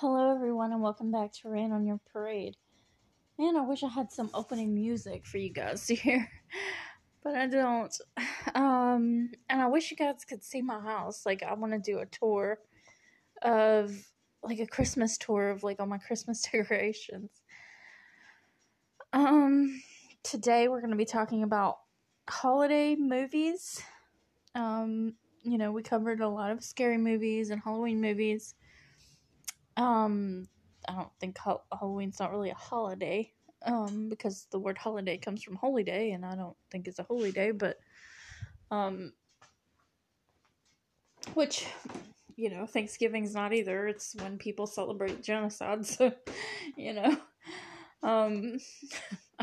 Hello everyone and welcome back to Rain on Your Parade. Man, I wish I had some opening music for you guys to hear, but I don't. And I wish you guys could see my house. Like, I want to do a tour of, like, a Christmas tour of, like, all my Christmas decorations. Today we're going to be talking about holiday movies. You know, we covered a lot of scary movies and Halloween movies. I don't think Halloween's not really a holiday, because the word holiday comes from holy day, and I don't think it's a holy day, but, which, you know, Thanksgiving's not either. It's when people celebrate genocide, so, you know, I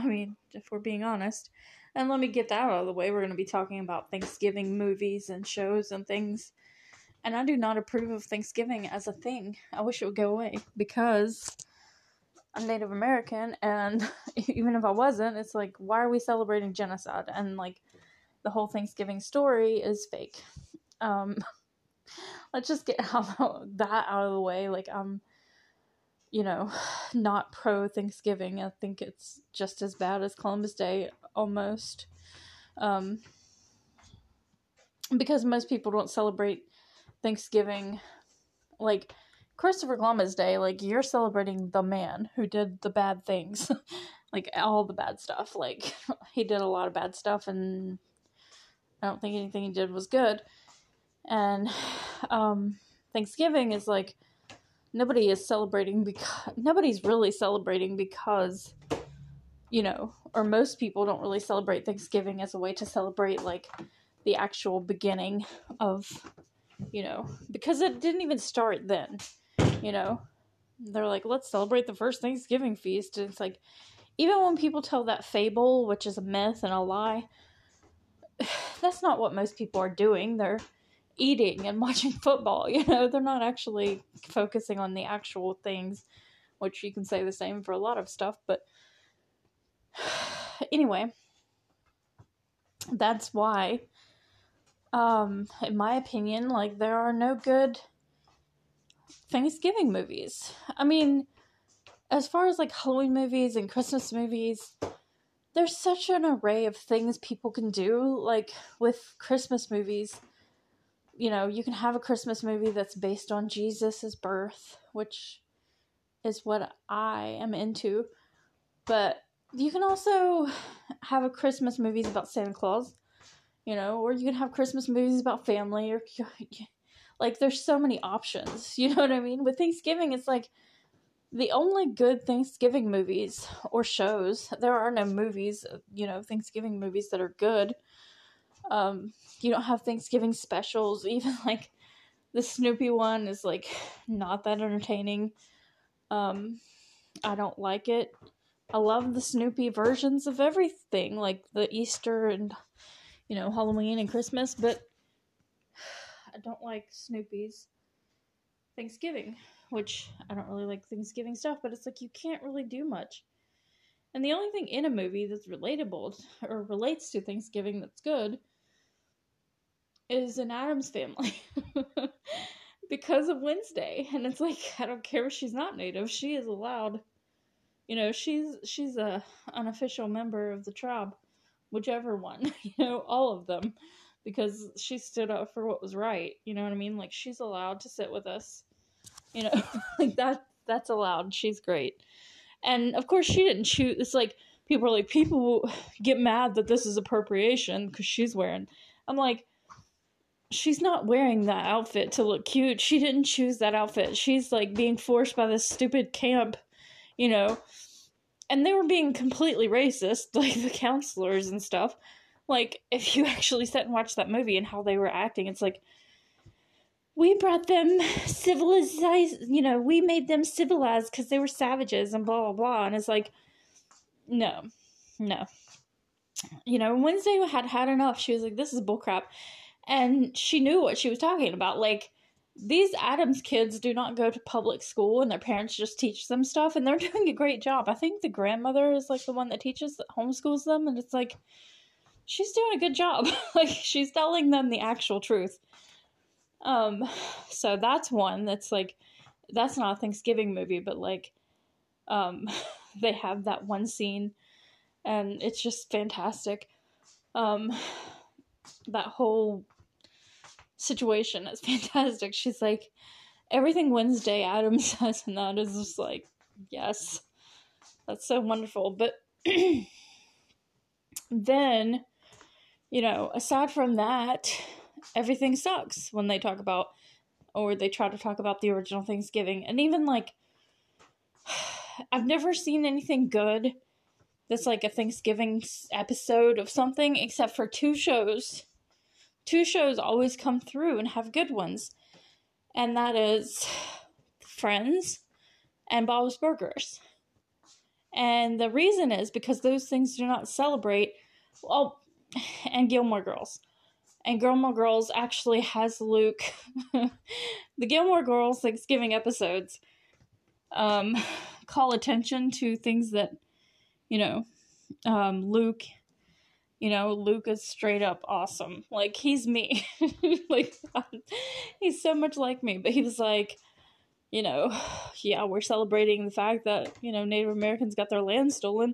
mean, if we're being honest. And let me get that out of the way. We're going to be talking about Thanksgiving movies and shows and things. And I do not approve of Thanksgiving as a thing. I wish it would go away because I'm Native American, and even if I wasn't, it's like, why are we celebrating genocide? And, like, the whole Thanksgiving story is fake. Let's just get that out of the way. Like, I'm, you know, not pro-Thanksgiving. I think it's just as bad as Columbus Day, almost. Because most people don't celebrate Thanksgiving, like, Christopher Columbus Day, like, you're celebrating the man who did the bad things, like, all the bad stuff, like, he did a lot of bad stuff, and I don't think anything he did was good, and, Thanksgiving is, like, nobody is celebrating, because, nobody's really celebrating because, you know, or most people don't really celebrate Thanksgiving as a way to celebrate, like, the actual beginning of, you know, because it didn't even start then, you know, they're like, let's celebrate the first Thanksgiving feast, and it's like, even when people tell that fable, which is a myth and a lie, that's not what most people are doing. They're eating and watching football, you know, they're not actually focusing on the actual things, which you can say the same for a lot of stuff, but anyway, that's why, in my opinion, like, there are no good Thanksgiving movies. I mean, as far as, like, Halloween movies and Christmas movies, there's such an array of things people can do. Like, with Christmas movies, you know, you can have a Christmas movie that's based on Jesus's birth, which is what I am into. But you can also have a Christmas movies about Santa Claus. You know, or you can have Christmas movies about family, or, like, there's so many options, you know what I mean? With Thanksgiving, it's like, the only good Thanksgiving movies, or shows, there are no movies, you know, Thanksgiving movies that are good, you don't have Thanksgiving specials, even, like, the Snoopy one is, like, not that entertaining, I don't like it, I love the Snoopy versions of everything, like, the Easter and, you know, Halloween and Christmas, but I don't like Snoopy's Thanksgiving, which I don't really like Thanksgiving stuff, but it's like, you can't really do much. And the only thing in a movie that's relatable, or relates to Thanksgiving that's good, is an Addams Family, because of Wednesday, and it's like, I don't care if she's not Native, she is allowed, you know, she's a unofficial member of the tribe. Whichever one, you know, all of them, because she stood up for what was right, you know what I mean, like, she's allowed to sit with us, you know, like, that's allowed, she's great, and of course, she didn't choose, it's like, people are like, people get mad that this is appropriation, because she's wearing, I'm like, she's not wearing that outfit to look cute, she didn't choose that outfit, she's, like, being forced by this stupid camp, you know. And they were being completely racist, like, the counselors and stuff. Like, if you actually sat and watched that movie and how they were acting, it's like, we brought them civilized, you know, we made them civilized because they were savages and blah, blah, blah. And it's like, no. You know, Wednesday had enough. She was like, this is bullcrap. And she knew what she was talking about. Like, these Addams kids do not go to public school, and their parents just teach them stuff, and they're doing a great job. I think the grandmother is, like, the one that teaches, that homeschools them, and it's like, she's doing a good job. Like, she's telling them the actual truth. So that's one that's, like, that's not a Thanksgiving movie, but like they have that one scene and it's just fantastic. That whole situation is fantastic. She's like, everything Wednesday Addams says, and that is just like, yes, that's so wonderful. But then, you know, aside from that, everything sucks when they talk about, or they try to talk about the original Thanksgiving. And even like, I've never seen anything good that's like a Thanksgiving episode of something, except for two shows. Two shows always come through and have good ones. And that is Friends and Bob's Burgers. And the reason is because those things do not celebrate. Well, and Gilmore Girls. And Gilmore Girls actually has Luke. The Gilmore Girls Thanksgiving episodes call attention to things that, you know, Luke, you know, Luke is straight up awesome. Like, he's me. Like, he's so much like me. But he was like, you know, yeah, we're celebrating the fact that, you know, Native Americans got their land stolen.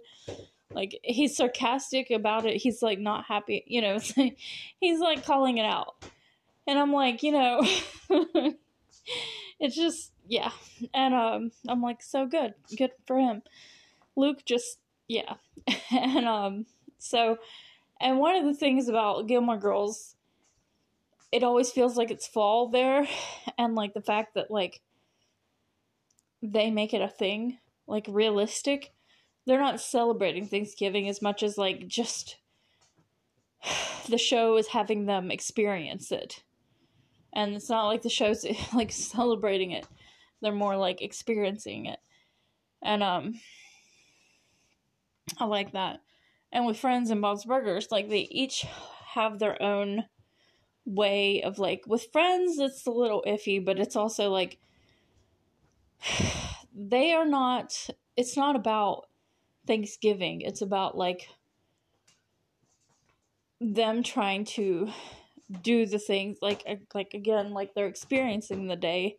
Like, he's sarcastic about it. He's like not happy, you know, like, he's like calling it out. And I'm like, you know, it's just, yeah. And I'm like, so good. Good for him. Luke just, yeah. And so, and one of the things about Gilmore Girls, it always feels like it's fall there. And like the fact that like they make it a thing, like realistic. They're not celebrating Thanksgiving as much as like just the show is having them experience it. And it's not like the show's like celebrating it. They're more like experiencing it. And I like that. And with Friends and Bob's Burgers, like they each have their own way of like, with Friends it's a little iffy, but it's also like they are not, it's not about Thanksgiving. It's about like them trying to do the things like again, like they're experiencing the day.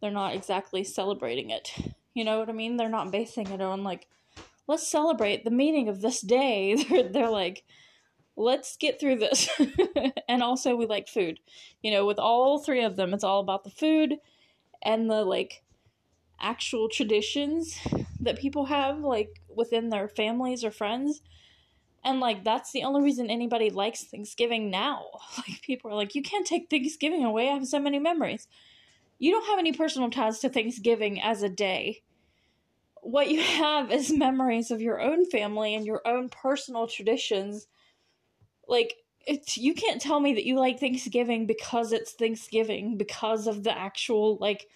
They're not exactly celebrating it. You know what I mean? They're not basing it on like, let's celebrate the meaning of this day. They're like, let's get through this. And also we like food, you know, with all three of them, it's all about the food and the like actual traditions that people have like within their families or friends. And like that's the only reason anybody likes Thanksgiving now. Like people are like, you can't take Thanksgiving away, I have so many memories. You don't have any personal ties to Thanksgiving as a day. What you have is memories of your own family and your own personal traditions. Like it's, you can't tell me that you like Thanksgiving because it's Thanksgiving, because of the actual like,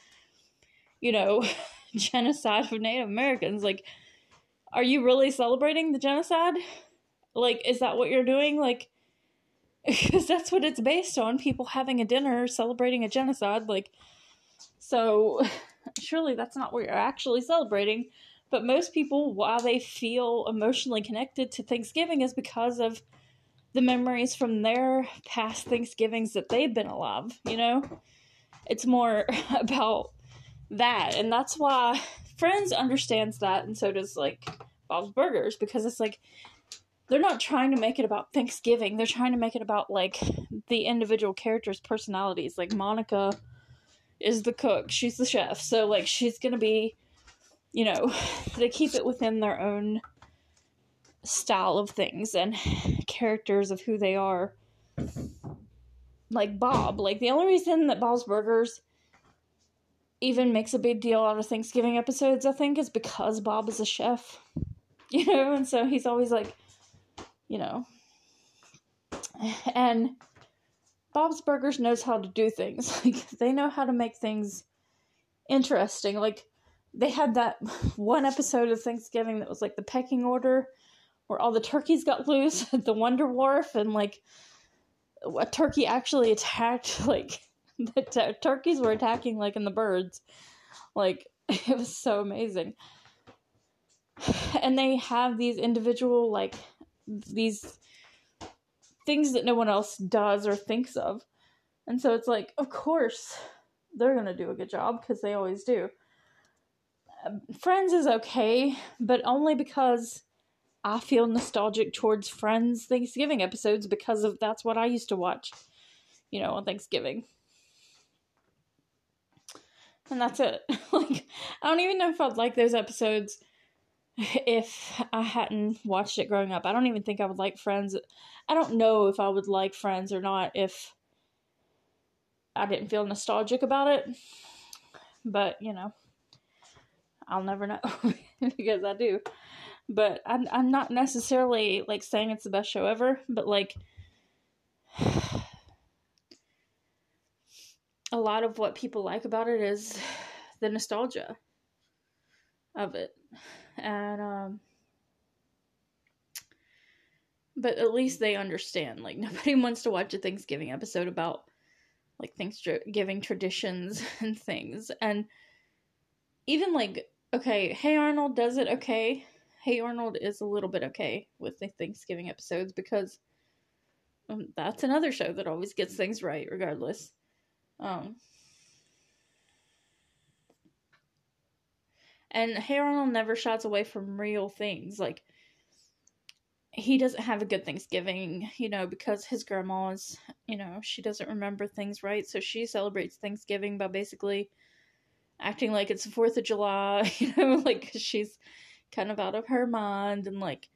you know, genocide of Native Americans. Like, are you really celebrating the genocide? Like, is that what you're doing? Like, because that's what it's based on, people having a dinner celebrating a genocide. Like, so surely that's not what you're actually celebrating. But most people, why they feel emotionally connected to Thanksgiving is because of the memories from their past Thanksgivings that they've been alive, you know? It's more about that, and that's why Friends understands that, and so does like Bob's Burgers, because it's like they're not trying to make it about Thanksgiving, they're trying to make it about like the individual characters' personalities. Like Monica is the cook, she's the chef, so like she's gonna be, you know, they keep it within their own style of things and characters of who they are. Like Bob, like the only reason that Bob's Burgers even makes a big deal out of Thanksgiving episodes, I think, is because Bob is a chef, you know, and so he's always like, you know, and Bob's Burgers knows how to do things. Like, they know how to make things interesting. Like, they had that one episode of Thanksgiving that was like the pecking order, where all the turkeys got loose at the Wonder Wharf, and like a turkey actually attacked, like, the turkeys were attacking, like, in the birds. Like, it was so amazing. And they have these individual, like, these things that no one else does or thinks of. And so it's like, of course, they're going to do a good job because they always do. Friends is okay, but only because I feel nostalgic towards Friends Thanksgiving episodes because of that's what I used to watch, you know, on Thanksgiving. And that's it. Like, I don't even know if I'd like those episodes if I hadn't watched it growing up. I don't even think I would like Friends. I don't know if I would like Friends or not if I didn't feel nostalgic about it. But, you know, I'll never know because I do. But I'm not necessarily, like, saying it's the best show ever, but, like, a lot of what people like about it is the nostalgia of it. And, but at least they understand, like, nobody wants to watch a Thanksgiving episode about, like, Thanksgiving traditions and things. And even, like, okay, Hey Arnold does it okay. Hey Arnold is a little bit okay with the Thanksgiving episodes because that's another show that always gets things right regardless. And Hey Arnold never shies away from real things. Like, he doesn't have a good Thanksgiving, you know, because his grandma is, you know, she doesn't remember things right. So she celebrates Thanksgiving by basically acting like it's the 4th of July, you know, like she's kind of out of her mind, and like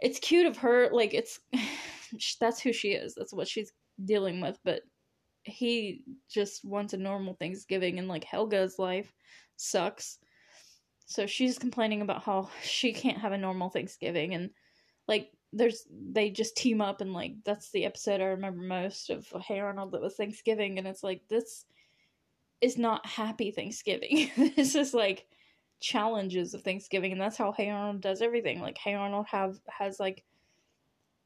it's cute of her, like it's that's who she is, that's what she's dealing with. But he just wants a normal Thanksgiving, and like Helga's life sucks, so she's complaining about how she can't have a normal Thanksgiving. And like they just team up, and like that's the episode I remember most of Hey Arnold that was Thanksgiving. And it's like, this is not happy Thanksgiving. This is like challenges of Thanksgiving, and that's how Hey Arnold does everything. Like Hey Arnold has like,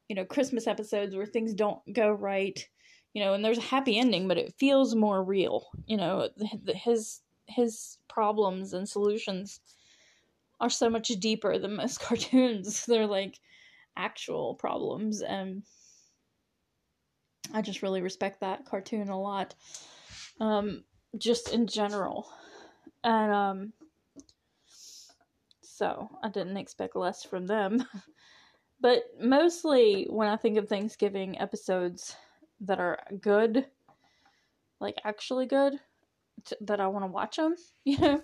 you know, Christmas episodes where things don't go right, you know, and there's a happy ending, but it feels more real, you know. His problems and solutions are so much deeper than most cartoons. They're like actual problems, and I just really respect that cartoon a lot, just in general. And so I didn't expect less from them. But mostly when I think of Thanksgiving episodes that are good, like actually good, that I want to watch them, you know,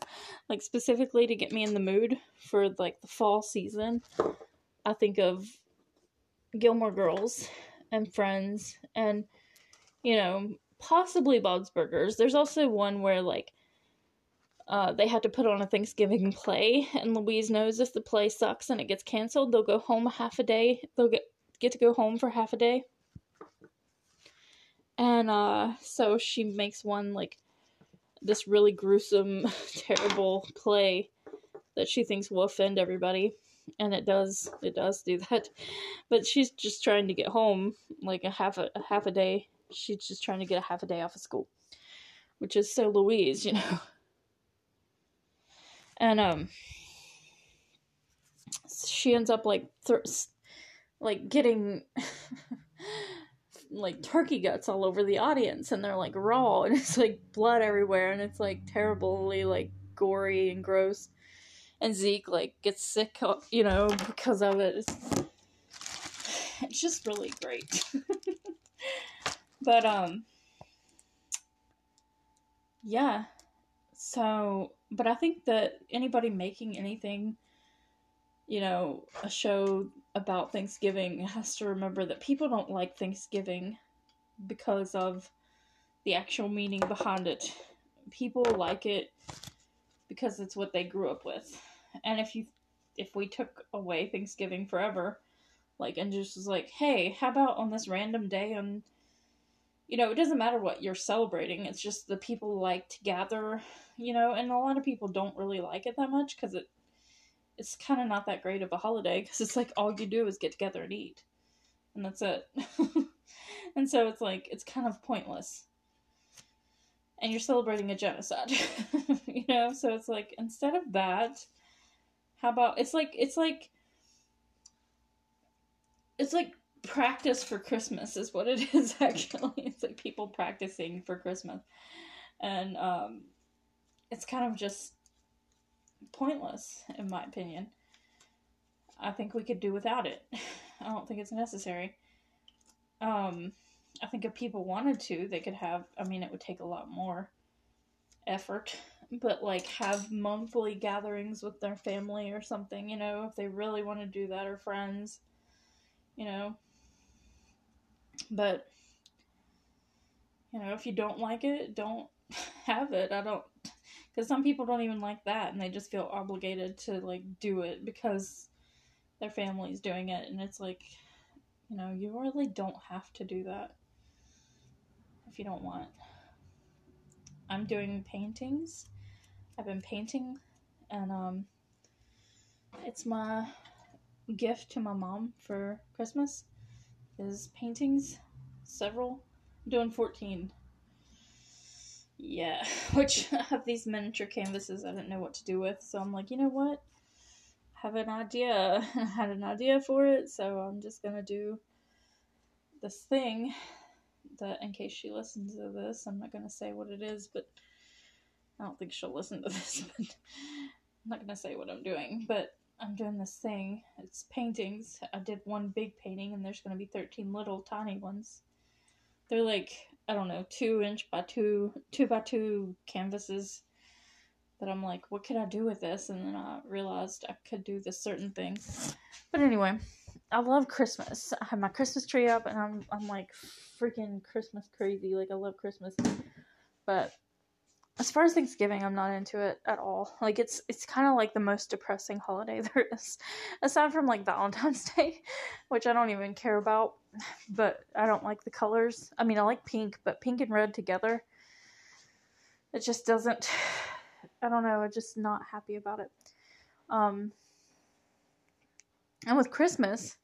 like specifically to get me in the mood for like the fall season, I think of Gilmore Girls and Friends and, you know, possibly Bob's Burgers. There's also one where like they had to put on a Thanksgiving play, and Louise knows if the play sucks and it gets canceled, they'll go home half a day. They'll get to go home for half a day. And so she makes one, like, this really gruesome, terrible play that she thinks will offend everybody. And it does do that. But she's just trying to get home, like, a half a day. She's just trying to get a half a day off of school, which is so Louise, you know. And, she ends up, like, getting, like, turkey guts all over the audience, and they're, like, raw, and it's, like, blood everywhere, and it's, like, terribly, like, gory and gross, and Zeke, like, gets sick, you know, because of it. It's just really great. But, yeah, so... But I think that anybody making anything, you know, a show about Thanksgiving has to remember that people don't like Thanksgiving because of the actual meaning behind it. People like it because it's what they grew up with. And if we took away Thanksgiving forever, like, and just was like, hey, how about on this random day on, you know, it doesn't matter what you're celebrating. It's just the people like to gather, you know, and a lot of people don't really like it that much because it's kind of not that great of a holiday because it's like all you do is get together and eat. And that's it. And so it's like, it's kind of pointless. And you're celebrating a genocide, you know? So it's like, instead of that, how about, it's like, practice for Christmas is what it is, actually. It's like people practicing for Christmas. And it's kind of just pointless, in my opinion. I think we could do without it. I don't think it's necessary. I think if people wanted to, they could have, I mean, it would take a lot more effort, but like have monthly gatherings with their family or something, you know, if they really want to do that, or friends, you know. But, you know, if you don't like it, don't have it. Because some people don't even like that, and they just feel obligated to, like, do it because their family's doing it, and it's like, you know, you really don't have to do that if you don't want. I'm doing paintings. I've been painting, and it's my gift to my mom for Christmas is paintings, several. I'm doing 14. Yeah, which I have these miniature canvases I didn't know what to do with, so I'm like, you know what? I had an idea for it, so I'm just gonna do this thing that, in case she listens to this, I'm not gonna say what it is, but I don't think she'll listen to this, but I'm not gonna say what I'm doing, but I'm doing this thing. It's paintings. I did one big painting, and there's gonna be 13 little tiny ones. They're like, I don't know, 2 inch by 2 canvases. That I'm like, what could I do with this? And then I realized I could do this certain thing. But anyway, I love Christmas. I have my Christmas tree up, and I'm like freaking Christmas crazy. Like, I love Christmas. But as far as Thanksgiving, I'm not into it at all. Like, it's kind of like the most depressing holiday there is. Aside from, like, Valentine's Day, which I don't even care about. But I don't like the colors. I mean, I like pink, but pink and red together, it just doesn't... I don't know, I'm just not happy about it. And with Christmas,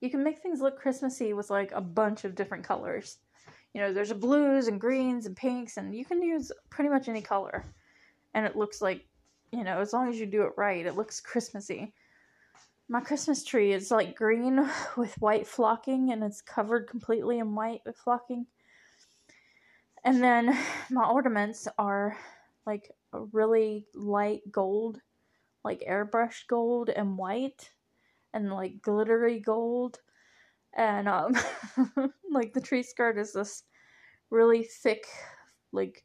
you can make things look Christmassy with, like, a bunch of different colors. You know, there's blues and greens and pinks, and you can use pretty much any color. And it looks like, you know, as long as you do it right, it looks Christmassy. My Christmas tree is, like, green with white flocking, and it's covered completely in white with flocking. And then my ornaments are, like, a really light gold, like airbrushed gold and white, and, like, glittery gold. And, like, the tree skirt is this really thick, like,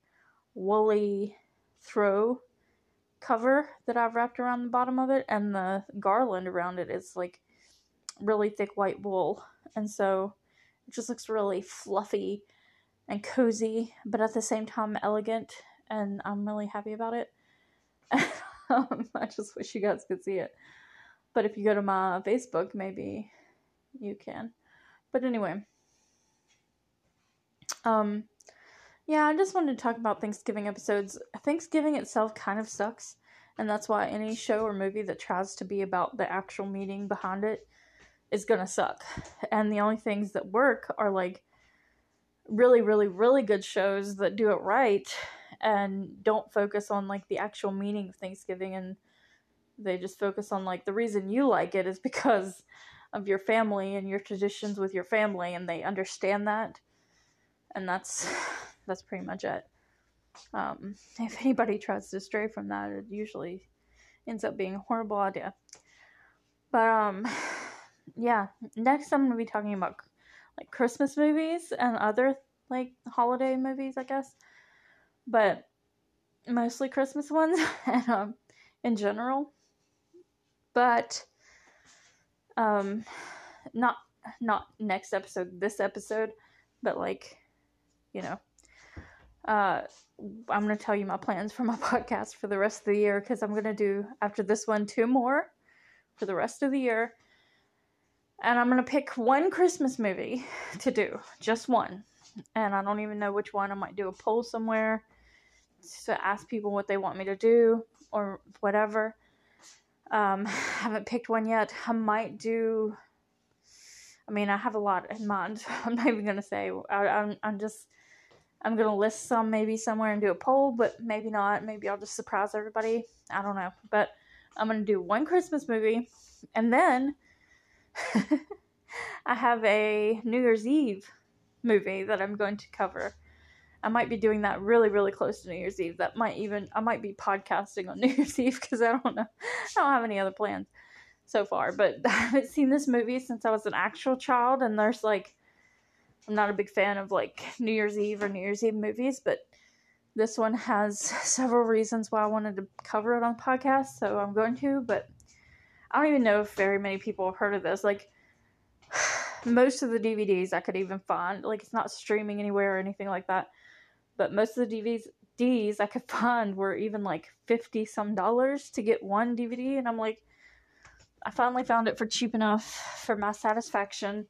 woolly throw cover that I've wrapped around the bottom of it, and the garland around it is, like, really thick white wool. And so it just looks really fluffy and cozy, but at the same time elegant, and I'm really happy about it. I just wish you guys could see it. But if you go to my Facebook, maybe you can. But anyway, yeah, I just wanted to talk about Thanksgiving episodes. Thanksgiving itself kind of sucks, and that's why any show or movie that tries to be about the actual meaning behind it is gonna suck. And the only things that work are, like, really, really, really good shows that do it right and don't focus on, like, the actual meaning of Thanksgiving, and they just focus on, like, the reason you like it is because of your family and your traditions with your family, and they understand that, and that's pretty much it. If anybody tries to stray from that, it usually ends up being a horrible idea. But, yeah. Next I'm going to be talking about, like, Christmas movies and other, like, holiday movies, I guess. But mostly Christmas ones and, in general. But, not next episode, this episode, but, like, you know. I'm going to tell you my plans for my podcast for the rest of the year, because I'm going to do, after this one, 2 more for the rest of the year. And I'm going to pick one Christmas movie to do. Just one. And I don't even know which one. I might do a poll somewhere to ask people what they want me to do or whatever. I haven't picked one yet. I might do, I mean, I have a lot in mind. I'm not even going to say. I'm going to list some maybe somewhere and do a poll, but maybe not. Maybe I'll just surprise everybody. I don't know. But I'm going to do one Christmas movie, and then I have a New Year's Eve movie that I'm going to cover. I might be doing that really, really close to New Year's Eve. That might even, I might be podcasting on New Year's Eve because I don't know. I don't have any other plans so far. But I haven't seen this movie since I was an actual child. And there's like, I'm not a big fan of like New Year's Eve or New Year's Eve movies, but this one has several reasons why I wanted to cover it on podcast, so I'm going to, but I don't even know if very many people have heard of this. Like, most of the DVDs I could even find, like, it's not streaming anywhere or anything like that, but most of the DVDs I could find were even, like, $50 some to get one DVD, and I'm like, I finally found it for cheap enough for my satisfaction,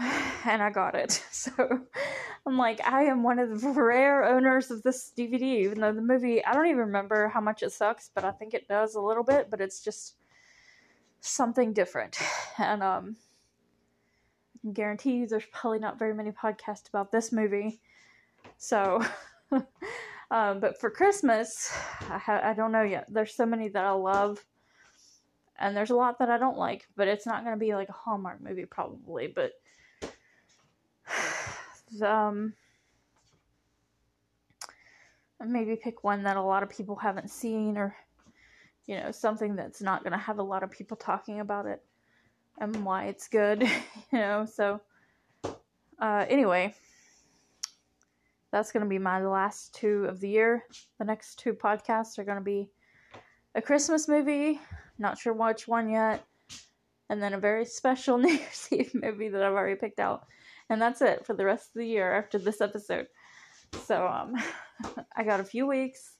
and I got it, so... I'm like, I am one of the rare owners of this DVD, even though the movie, I don't even remember how much it sucks, but I think it does a little bit, but it's just something different. And I can guarantee you there's probably not very many podcasts about this movie. So, but for Christmas, I don't know yet. There's so many that I love, and there's a lot that I don't like, but it's not going to be like a Hallmark movie probably, but... maybe pick one that a lot of people haven't seen, or, you know, something that's not going to have a lot of people talking about it and why it's good, you know, so, anyway, that's going to be my last two of the year. The next two podcasts are going to be a Christmas movie, not sure which one yet, and then a very special New Year's Eve movie that I've already picked out. And that's it for the rest of the year after this episode. So, I got a few weeks.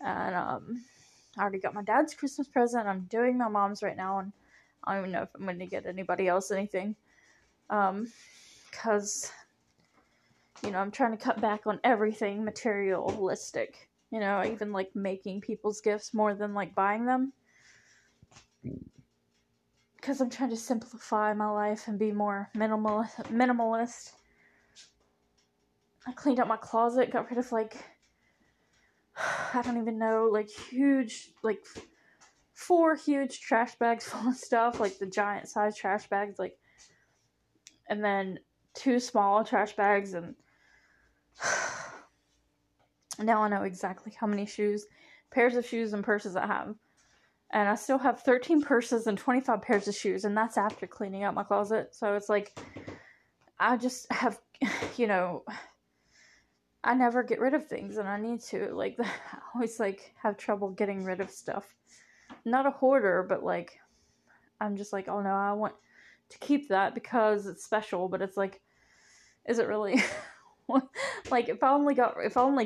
And, I already got my dad's Christmas present. I'm doing my mom's right now. And I don't even know if I'm going to get anybody else anything. Because, you know, I'm trying to cut back on everything materialistic. You know, even, like, making people's gifts more than, like, buying them. Because I'm trying to simplify my life and be more minimalist. I cleaned out my closet, got rid of, like, I don't even know, like, huge, like, 4 huge trash bags full of stuff, like, the giant size trash bags, like, and then 2 small trash bags, and now I know exactly how many shoes, pairs of shoes and purses I have. And I still have 13 purses and 25 pairs of shoes. And that's after cleaning out my closet. So it's like, I just have, you know, I never get rid of things. And I need to, like, I always, like, have trouble getting rid of stuff. Not a hoarder, but, like, I'm just like, oh, no, I want to keep that because it's special. But it's like, is it really? Like, if I only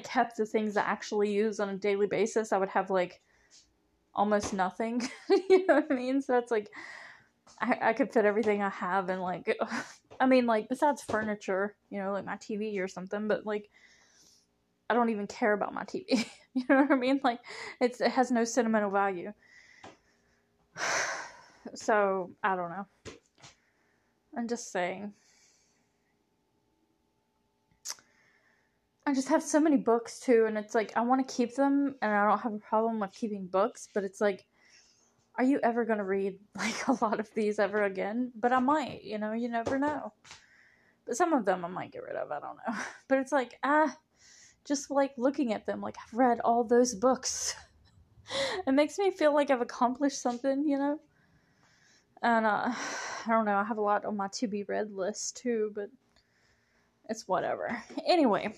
kept the things I actually use on a daily basis, I would have, like, almost nothing, you know what I mean? So it's like, I could fit everything I have in, like, I mean, like, besides furniture, you know, like my TV or something, but, like, I don't even care about my TV, you know what I mean? Like, it has no sentimental value. So, I don't know. I'm just saying. I just have so many books, too, and it's like, I want to keep them, and I don't have a problem with keeping books, but it's like, are you ever going to read, like, a lot of these ever again? But I might, you know, you never know. But some of them I might get rid of, I don't know. But it's like, just, like, looking at them, like, I've read all those books. It makes me feel like I've accomplished something, you know? And, I don't know, I have a lot on my to-be-read list, too, but it's whatever. Anyway...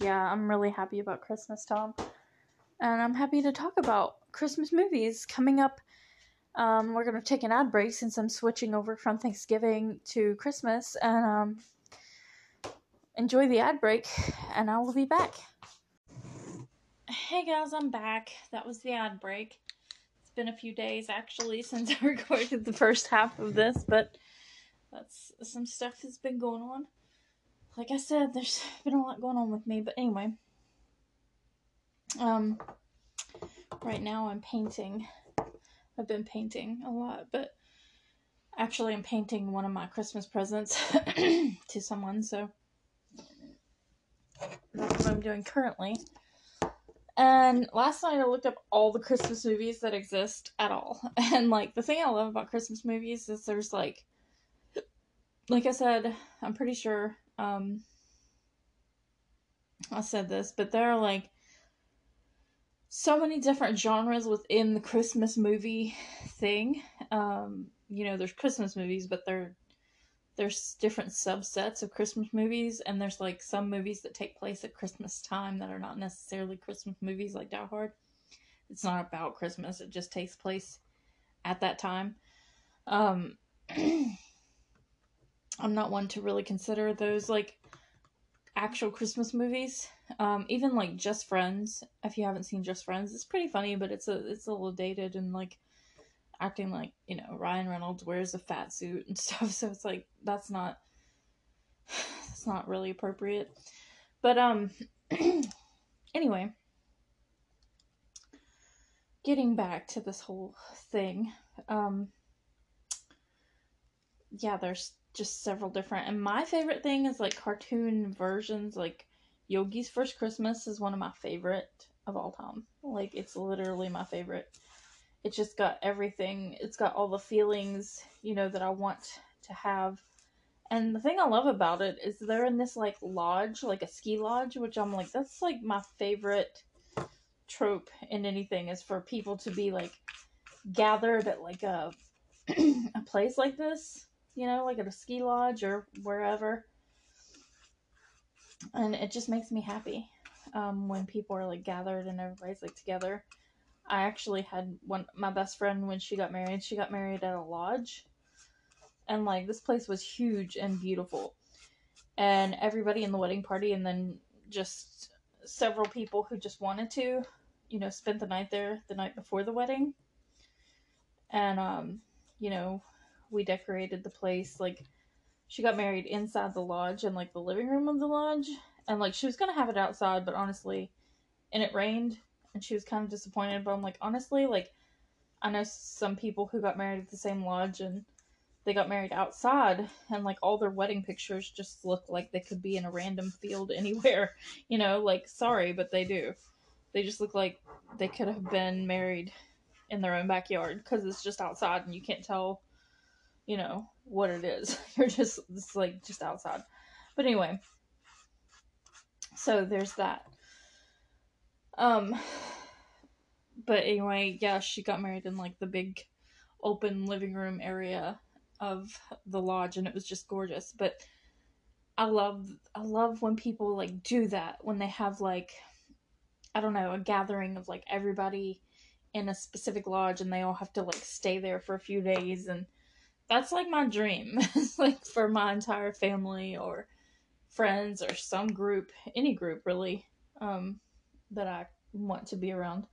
yeah, I'm really happy about Christmas time, and I'm happy to talk about Christmas movies coming up. We're going to take an ad break since I'm switching over from Thanksgiving to Christmas, and, enjoy the ad break, and I will be back. Hey guys, I'm back. That was the ad break. It's been a few days, actually, since I recorded the first half of this, but that's some stuff that's been going on. Like I said, there's been a lot going on with me, but anyway, right now I'm painting. I've been painting a lot, but actually I'm painting one of my Christmas presents to someone, so that's what I'm doing currently, And last night I looked up all the Christmas movies that exist at all. And, like, the thing I love about Christmas movies is there's, like I said, I'm pretty sure, I said this, but there are, like, so many different genres within the Christmas movie thing. You know, there's Christmas movies, but there's different subsets of Christmas movies, and there's, like, some movies that take place at Christmas time that are not necessarily Christmas movies, like Die Hard. It's not about Christmas, it just takes place at that time. I'm not one to really consider those, like, actual Christmas movies. Even, like, Just Friends, if you haven't seen Just Friends, it's pretty funny, but it's a little dated and, like, acting like, you know, Ryan Reynolds wears a fat suit and stuff, so it's like, that's not really appropriate. But, anyway, getting back to this whole thing, yeah, there's just several different, and my favorite thing is, like, cartoon versions, like, Yogi's First Christmas is one of my favorite of all time. Like, it's literally my favorite. It's just got everything. It's got all the feelings, you know, that I want to have. And the thing I love about it is they're in this, like, lodge, like a ski lodge, which I'm like, that's, like, my favorite trope in anything, is for people to be, like, gathered at, like, a a place like this, you know, like at a ski lodge or wherever. And it just makes me happy when people are, like, gathered and everybody's, like, together. I actually had my best friend, when she got married at a lodge, and, like, this place was huge and beautiful, and everybody in the wedding party, and then just several people who just wanted to, you know, spent the night there the night before the wedding, and, you know, we decorated the place, like, she got married inside the lodge, and, like, the living room of the lodge, and, like, she was gonna have it outside, but honestly, and it rained, and she was kind of disappointed, but I'm like, honestly, like, I know some people who got married at the same lodge, and they got married outside, and, like, all their wedding pictures just look like they could be in a random field anywhere, you know, like, sorry, but they do. They just look like they could have been married in their own backyard, because it's just outside, and you can't tell, you know, what it is. You're just, it's, like, just outside. But anyway, so there's that. But anyway, yeah, she got married in, like, the big open living room area of the lodge, and it was just gorgeous. But I love when people, like, do that, when they have, like, I don't know, a gathering of, like, everybody in a specific lodge, and they all have to, like, stay there for a few days, and that's, like, my dream. It's, like, for my entire family or friends or some group, any group, really, that I want to be around.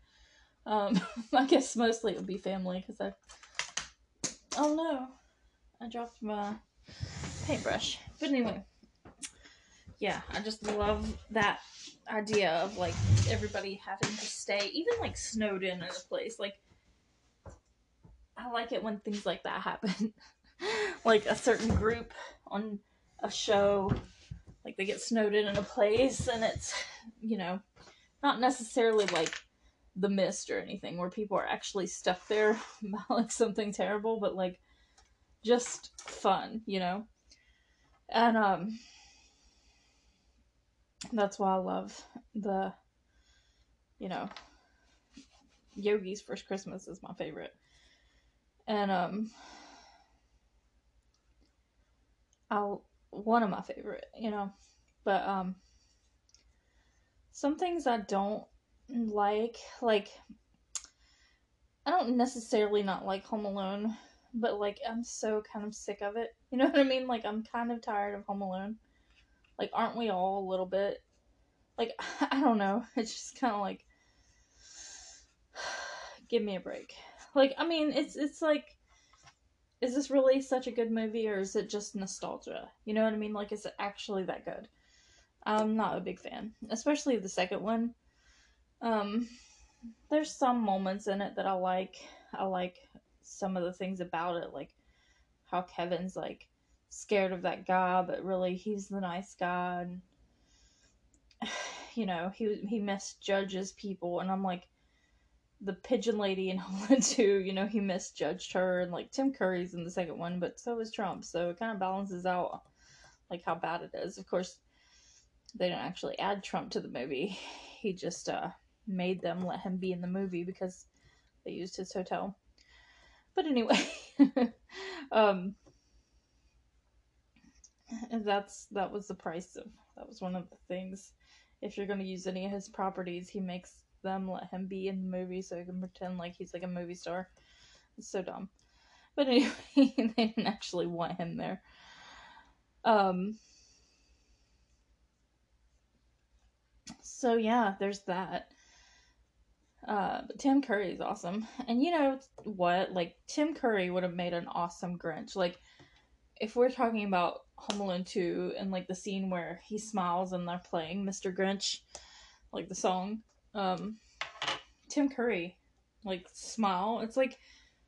I guess mostly it would be family, because oh no, I dropped my paintbrush. But anyway, yeah, I just love that idea of, like, everybody having to stay, even, like, snowed in a place. Like, I like it when things like that happen. Like, a certain group on a show, like, they get snowed in a place, and it's, you know, not necessarily, like, the mist or anything where people are actually stuck there by, like, something terrible, but, like, just fun, you know? And, that's why I love the, you know, Yogi's First Christmas is my favorite. And, one of my favorite, you know? But, some things I don't like, I don't necessarily not like Home Alone, but, like, I'm so kind of sick of it. You know what I mean? Like, I'm kind of tired of Home Alone. Like, aren't we all a little bit? Like, I don't know. It's just kind of like, give me a break. Like, I mean, it's like, is this really such a good movie, or is it just nostalgia? You know what I mean? Like, is it actually that good? I'm not a big fan, especially the second one. There's some moments in it that I like. I like some of the things about it, like how Kevin's, like, scared of that guy, but really he's the nice guy. And, you know, he misjudges people, and I'm like, the pigeon lady in Hamlet 2, you know, he misjudged her, and like Tim Curry's in the second one, but so is Trump, so it kind of balances out like how bad it is. Of course, they don't actually add Trump to the movie. He just made them let him be in the movie because they used his hotel. But anyway, that was the price of, that was one of the things. If you're going to use any of his properties, he makes them let him be in the movie so he can pretend like he's like a movie star. It's so dumb. But anyway, they didn't actually want him there. So yeah, there's that. But Tim Curry is awesome. And you know what? Like, Tim Curry would have made an awesome Grinch. Like, if we're talking about Home Alone 2 and like the scene where he smiles and they're playing Mr. Grinch, like the song, Tim Curry, like, smile. It's like,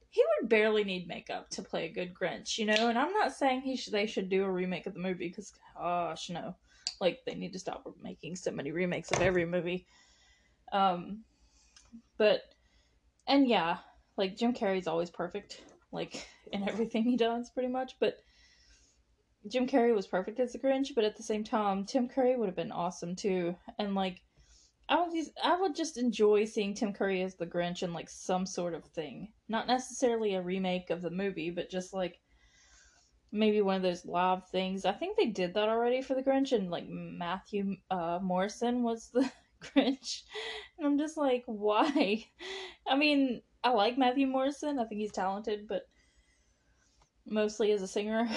he would barely need makeup to play a good Grinch, you know? And I'm not saying they should do a remake of the movie, because gosh, no. Like, they need to stop making so many remakes of every movie. But, and yeah, like, Jim Carrey's always perfect, like, in everything he does, pretty much. But Jim Carrey was perfect as the Grinch, but at the same time, Tim Curry would have been awesome, too. And, like, I would just enjoy seeing Tim Curry as the Grinch in, like, some sort of thing. Not necessarily a remake of the movie, but just, like, maybe one of those live things. I think they did that already for the Grinch, and, like, Matthew Morrison was the Grinch. And I'm just like, why? I mean, I like Matthew Morrison. I think he's talented, but mostly as a singer,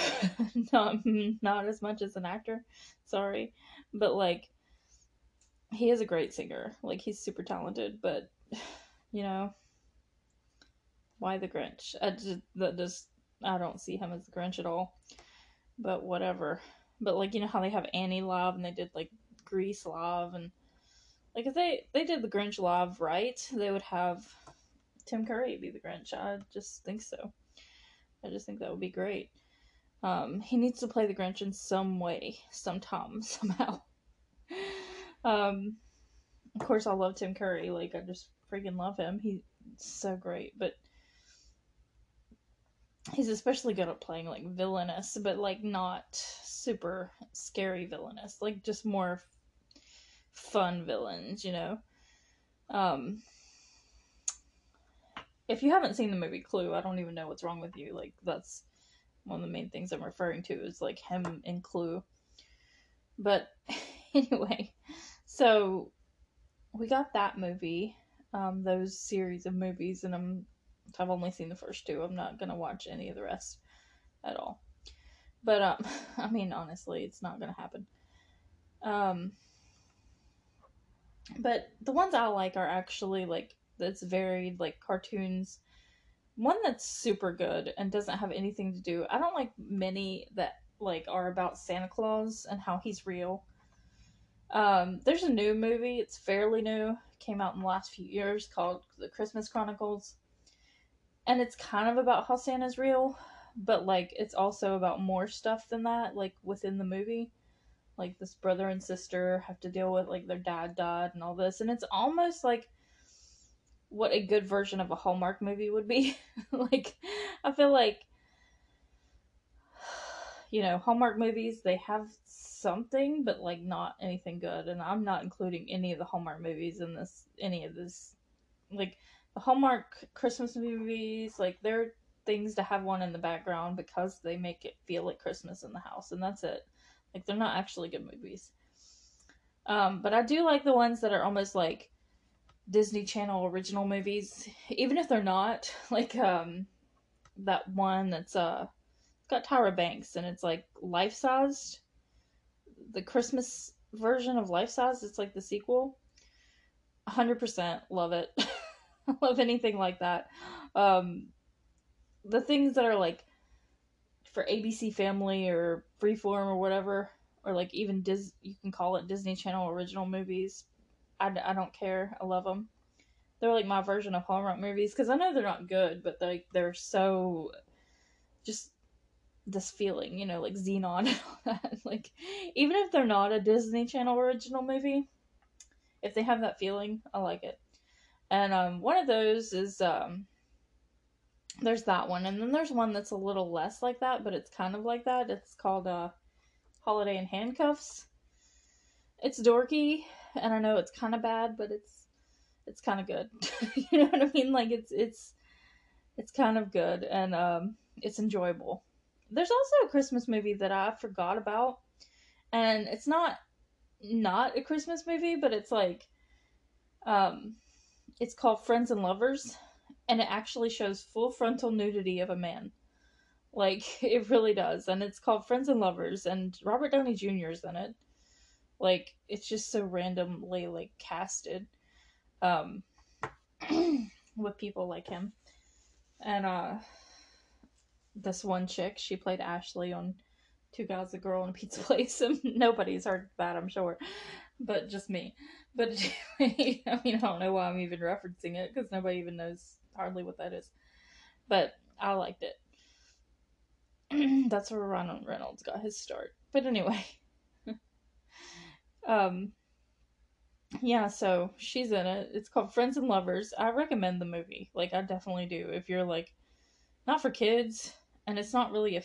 not as much as an actor. Sorry. But, like, he is a great singer. Like, he's super talented, but, you know, why the Grinch? I don't see him as the Grinch at all. But whatever. But, like, you know how they have Annie live, and they did, like, Grease live, and, like, if they did the Grinch live right, they would have Tim Curry be the Grinch. I just think so. I just think that would be great. He needs to play the Grinch in some way, sometime, somehow. Of course, I love Tim Curry. Like, I just freaking love him. He's so great, but he's especially good at playing, like, villainous, but, like, not super scary villainous. Like, just more fun villains, you know? If you haven't seen the movie Clue, I don't even know what's wrong with you. Like, that's one of the main things I'm referring to is, like, him in Clue. But anyway, so we got that movie, those series of movies, and I've only seen the first two. I'm not going to watch any of the rest at all. But, I mean, honestly, it's not going to happen. But the ones I like are actually, like, that's varied, like, cartoons. One that's super good and doesn't have anything to do. I don't like many that, like, are about Santa Claus and how he's real. There's a new movie. It's fairly new. Came out in the last few years called The Christmas Chronicles. And it's kind of about how Santa's real, but, like, it's also about more stuff than that, like, within the movie. Like, this brother and sister have to deal with, like, their dad died and all this. And it's almost like what a good version of a Hallmark movie would be. Like, I feel like, you know, Hallmark movies, they have something, but, like, not anything good. And I'm not including any of the Hallmark movies in this, any of this, like, the Hallmark Christmas movies, like, they're things to have one in the background because they make it feel like Christmas in the house, and that's it. Like, they're not actually good movies. But I do like the ones that are almost like Disney Channel original movies, even if they're not. Like, that one that's got Tyra Banks, and it's like life-sized. The Christmas version of life-sized, it's like the sequel. 100% love it. I love anything like that. The things that are, like, for ABC Family or Freeform or whatever, or, like, even you can call it Disney Channel original movies, I don't care. I love them. They're, like, my version of Hallmark movies, because I know they're not good, but they're so, just this feeling, you know, like Xenon and all that. Like, even if they're not a Disney Channel original movie, if they have that feeling, I like it. And one of those is there's that one, and then there's one that's a little less like that, but it's kind of like that. It's called Holiday in Handcuffs. It's dorky, and I know it's kind of bad, but it's kind of good. You know what I mean? Like it's kind of good, and it's enjoyable. There's also a Christmas movie that I forgot about, and it's not a Christmas movie, but it's like it's called Friends and Lovers, and it actually shows full frontal nudity of a man. Like, it really does. And it's called Friends and Lovers, and Robert Downey Jr. is in it. Like, it's just so randomly, like, casted with people like him. And this one chick, she played Ashley on Two Guys, a Girl, and a Pizza Place. And nobody's heard that, I'm sure. But just me. But, anyway, I mean, I don't know why I'm even referencing it, because nobody even knows hardly what that is. But I liked it. That's where Ryan Reynolds got his start. But anyway. Yeah, so she's in it. It's called Friends and Lovers. I recommend the movie. Like, I definitely do. If you're, like, not for kids, and it's not really a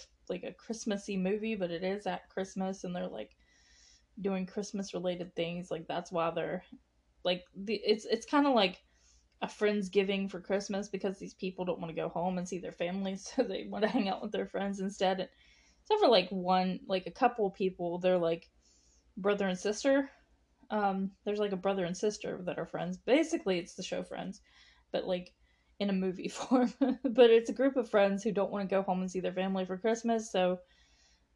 Christmassy movie, but it is at Christmas, and they're, like, doing Christmas-related things. Like, that's why they're, like, it's kind of like a Friendsgiving for Christmas, because these people don't want to go home and see their families, so they want to hang out with their friends instead. And except for, like, one, like, a couple people, they're, like, brother and sister. There's, like, a brother and sister that are friends. Basically, it's the show Friends, but, like, in a movie form. But it's a group of friends who don't want to go home and see their family for Christmas, so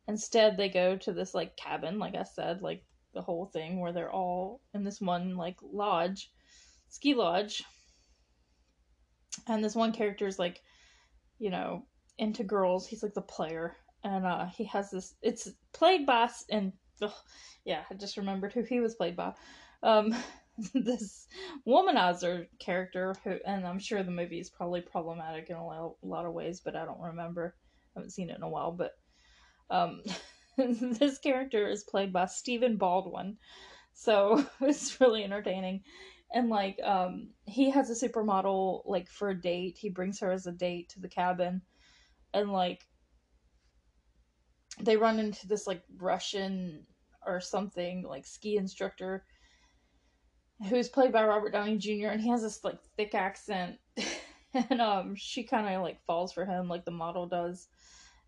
instead they go to this, like, cabin, like I said, like, the whole thing where they're all in this one, like, lodge, ski lodge. And this one character is, like, you know, into girls. He's, like, the player. And he has this... It's played by... And, ugh, yeah, I just remembered who he was played by. This womanizer character who... And I'm sure the movie is probably problematic in a lot of ways, but I don't remember. I haven't seen it in a while, but... this character is played by Stephen Baldwin. So, it's really entertaining. And, like, he has a supermodel, like, for a date. He brings her as a date to the cabin. And, like, they run into this, like, Russian or something, like, ski instructor who's played by Robert Downey Jr. And he has this, like, thick accent. And she kind of, like, falls for him, like the model does.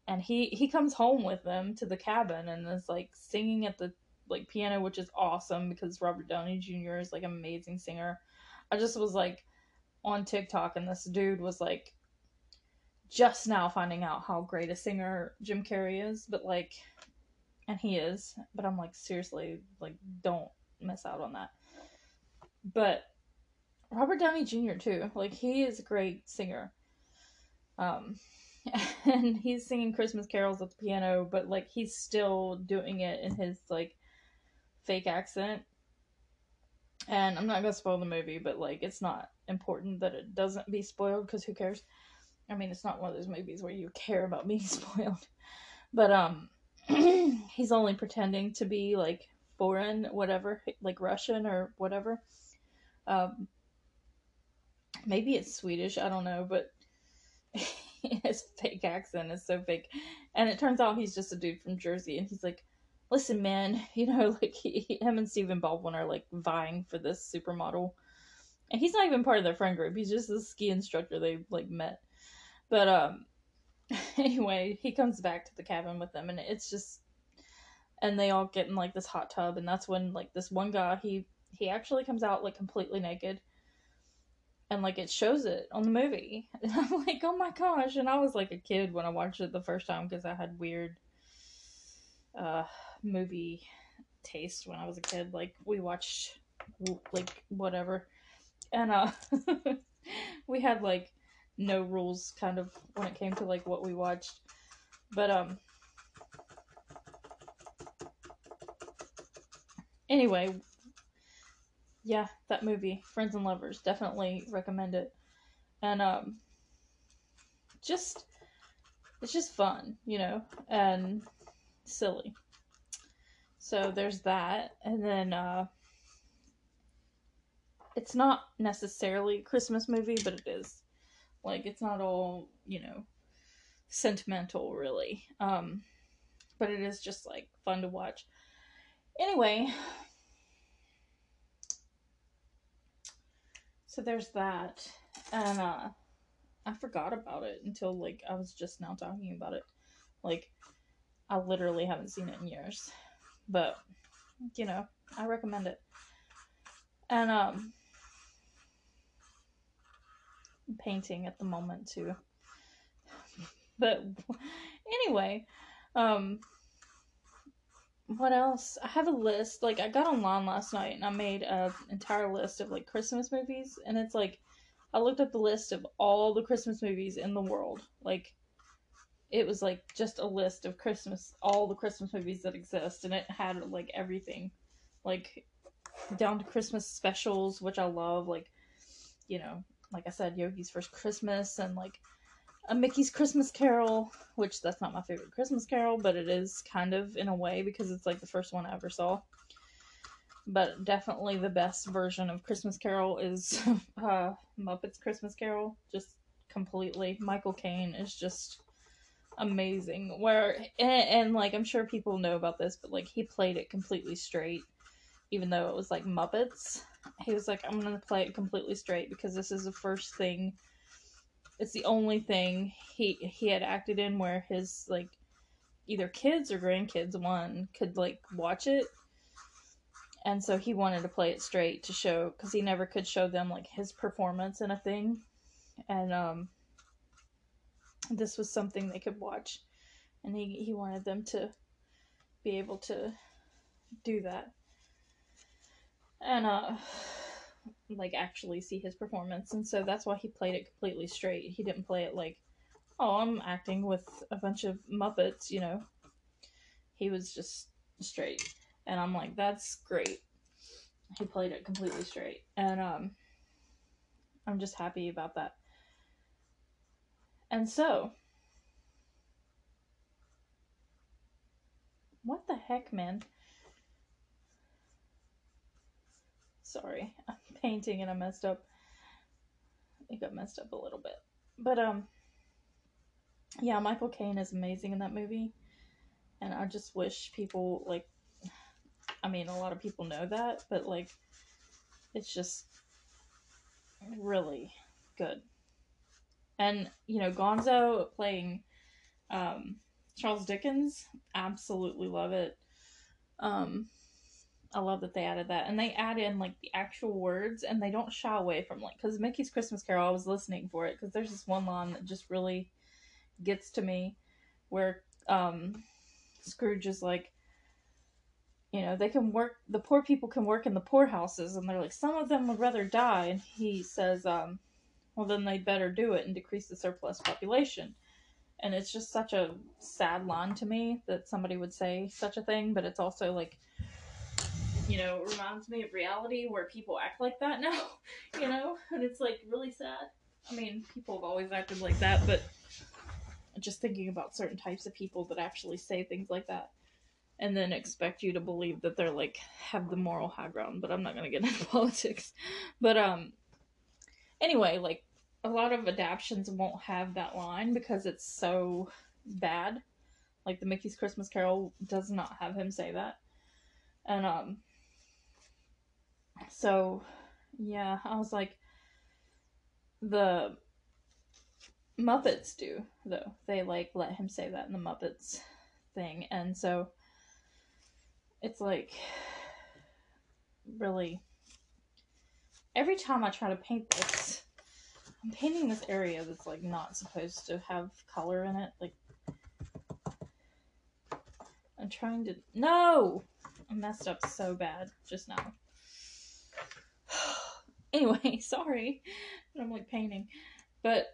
And he comes home with them to the cabin and is, like, singing at the, like, piano, which is awesome because Robert Downey Jr. is, like, an amazing singer. I just was, like, on TikTok, and this dude was, like, just now finding out how great a singer Jim Carrey is, but, like, and he is, but I'm, like, seriously, like, don't miss out on that. But Robert Downey Jr. too, like, he is a great singer. And he's singing Christmas carols at the piano, but, like, he's still doing it in his, like, fake accent. And I'm not gonna spoil the movie, but, like, it's not important that it doesn't be spoiled, because who cares? I mean, it's not one of those movies where you care about being spoiled. But he's only pretending to be, like, foreign, whatever, like Russian or whatever. Maybe it's Swedish, I don't know, but his fake accent is so fake. And it turns out he's just a dude from Jersey, and he's like, listen, man, you know, like, him and Stephen Baldwin are, like, vying for this supermodel. And he's not even part of their friend group. He's just this ski instructor they, like, met. But, anyway, he comes back to the cabin with them, and it's just, and they all get in, like, this hot tub, and that's when, like, this one guy, he actually comes out, like, completely naked. And, like, it shows it on the movie. And I'm like, oh my gosh. And I was, like, a kid when I watched it the first time, because I had weird movie taste when I was a kid. Like, we watched, like, whatever, and we had, like, no rules kind of when it came to, like, what we watched. But anyway, yeah, that movie Friends and Lovers, definitely recommend it. And just, it's just fun, you know, and silly. So there's that. And then it's not necessarily a Christmas movie, but it is. Like, it's not all, you know, sentimental, really. But it is just, like, fun to watch. Anyway. So there's that. And, I forgot about it until, like, I was just now talking about it. Like, I literally haven't seen it in years. But, you know, I recommend it. And, I'm painting at the moment, too. But, anyway, what else? I have a list. Like, I got online last night, and I made an entire list of, like, Christmas movies. And it's, like, I looked up the list of all the Christmas movies in the world. Like, it was, like, just a list of Christmas, all the Christmas movies that exist. And it had, like, everything. Like, down to Christmas specials, which I love. Like, you know, like I said, Yogi's First Christmas, and, like, a Mickey's Christmas Carol, which that's not my favorite Christmas Carol, but it is kind of in a way because it's, like, the first one I ever saw. But definitely the best version of Christmas Carol is Muppets Christmas Carol. Just completely. Michael Caine is just amazing. Where and like, I'm sure people know about this, but, like, he played it completely straight, even though it was, like, Muppets. He was like, I'm going to play it completely straight because this is the first thing. It's the only thing he had acted in where his, like, either kids or grandkids, one, could, like, watch it. And so he wanted to play it straight to show, because he never could show them, like, his performance in a thing. And, this was something they could watch. And he wanted them to be able to do that. And, like, actually see his performance. And so that's why he played it completely straight. He didn't play it like, oh, I'm acting with a bunch of Muppets, you know. He was just straight. And I'm like, that's great. He played it completely straight. And, I'm just happy about that. And so, what the heck, man? Sorry, I'm painting and I messed up. It got messed up a little bit. But, yeah, Michael Caine is amazing in that movie. And I just wish people, like, I mean, a lot of people know that, but, like, it's just really good. And, you know, Gonzo playing Charles Dickens, absolutely love it. I love that they added that. And they add in, like, the actual words, and they don't shy away from, like, because Mickey's Christmas Carol, I was listening for it, because there's this one line that just really gets to me where Scrooge is like, you know, they can work, the poor people can work in the poorhouses, and they're like, some of them would rather die. And he says, well, then they'd better do it and decrease the surplus population. And it's just such a sad line to me that somebody would say such a thing, but it's also, like, you know, it reminds me of reality where people act like that now, you know, and it's, like, really sad. I mean, people have always acted like that, but just thinking about certain types of people that actually say things like that and then expect you to believe that they're, like, have the moral high ground, but I'm not going to get into politics. But, anyway, like, a lot of adaptions won't have that line because it's so bad. Like, the Mickey's Christmas Carol does not have him say that. And, so, yeah, I was like, the Muppets do, though. They, like, let him say that in the Muppets thing, and so it's, like, really, every time I try to paint this, I'm painting this area that's, like, not supposed to have color in it, like, I'm trying to, no! I messed up so bad just now. Anyway, sorry. I'm, like, painting. But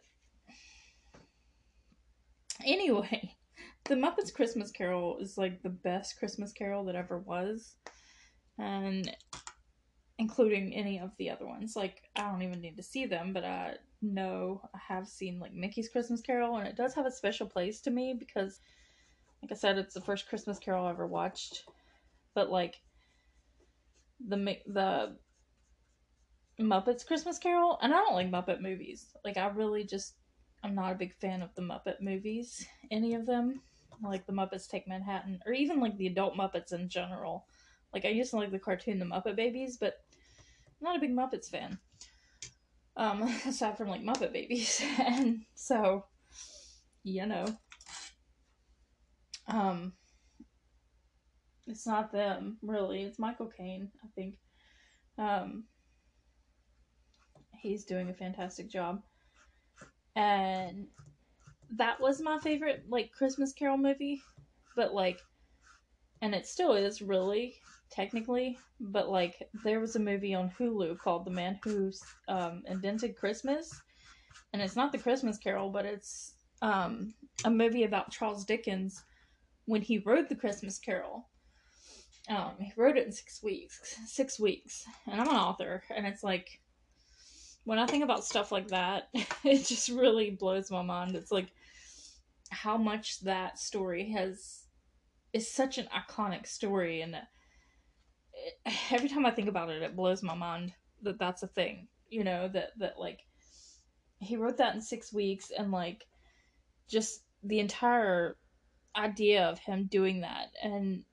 anyway, the Muppets Christmas Carol is, like, the best Christmas Carol that ever was. And including any of the other ones. Like, I don't even need to see them, but I know I have seen, like, Mickey's Christmas Carol, and it does have a special place to me because, like I said, it's the first Christmas Carol I ever watched. But, like, the Muppets Christmas Carol, and I don't like Muppet movies. Like, I really just, I'm not a big fan of the Muppet movies, any of them. Like the Muppets Take Manhattan, or even like the adult Muppets in general. Like, I used to like the cartoon The Muppet Babies, but I'm not a big Muppets fan. Aside from like Muppet Babies. And so, you know. It's not them, really. It's Michael Caine, I think. He's doing a fantastic job. And that was my favorite, like, Christmas Carol movie. But, like, and it still is, really, technically. But, like, there was a movie on Hulu called The Man Who Invented Christmas. And it's not The Christmas Carol, but it's a movie about Charles Dickens when he wrote The Christmas Carol. He wrote it in 6 weeks. 6 weeks. And I'm an author. And it's like, when I think about stuff like that, it just really blows my mind. It's like how much that story is such an iconic story, and every time I think about it, it blows my mind that that's a thing. You know, that like he wrote that in 6 weeks, and like just the entire idea of him doing that, and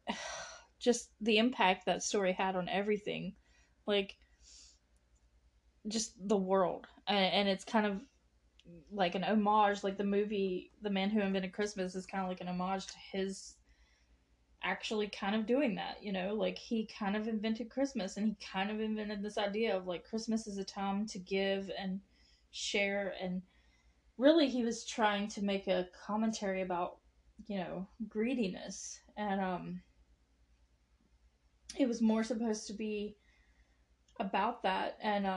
just the impact that story had on everything, like, just the world. And it's kind of like an homage, like the movie The Man Who Invented Christmas is kind of like an homage to his actually kind of doing that, you know, like he kind of invented Christmas, and he kind of invented this idea of like Christmas is a time to give and share, and really he was trying to make a commentary about, you know, greediness, and it was more supposed to be about that and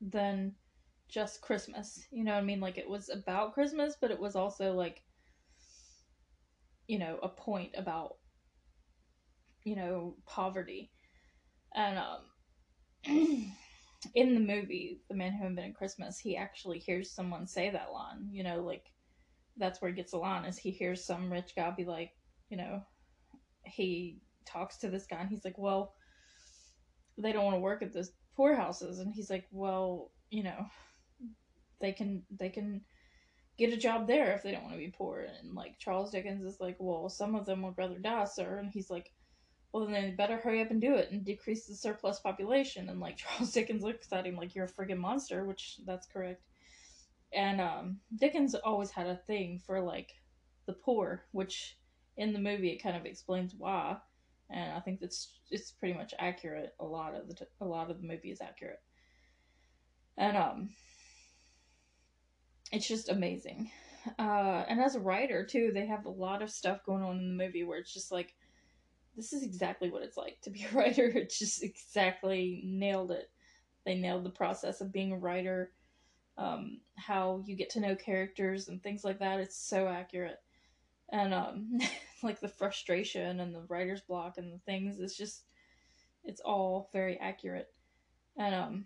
than just Christmas, you know what I mean? Like, it was about Christmas, but it was also like, you know, a point about, you know, poverty. And in the movie The Man Who Invented Christmas, he actually hears someone say that line, you know, like that's where he gets the line, is he hears some rich guy be like, you know, he talks to this guy and he's like, well, they don't want to work at those poor houses, and he's like, well, you know, they can get a job there if they don't want to be poor. And like Charles Dickens is like, well, some of them would rather die, sir. And he's like, well, then they better hurry up and do it and decrease the surplus population. And like Charles Dickens looks at him like, you're a friggin' monster, which that's correct. And Dickens always had a thing for like the poor, which in the movie it kind of explains why. And I think that's, it's pretty much accurate. A lot of the movie is accurate. And it's just amazing. And as a writer too, they have a lot of stuff going on in the movie where it's just like, this is exactly what it's like to be a writer. It's just exactly nailed it. They nailed the process of being a writer, how you get to know characters and things like that. It's so accurate. And, like the frustration and the writer's block and the things, it's just, it's all very accurate. And,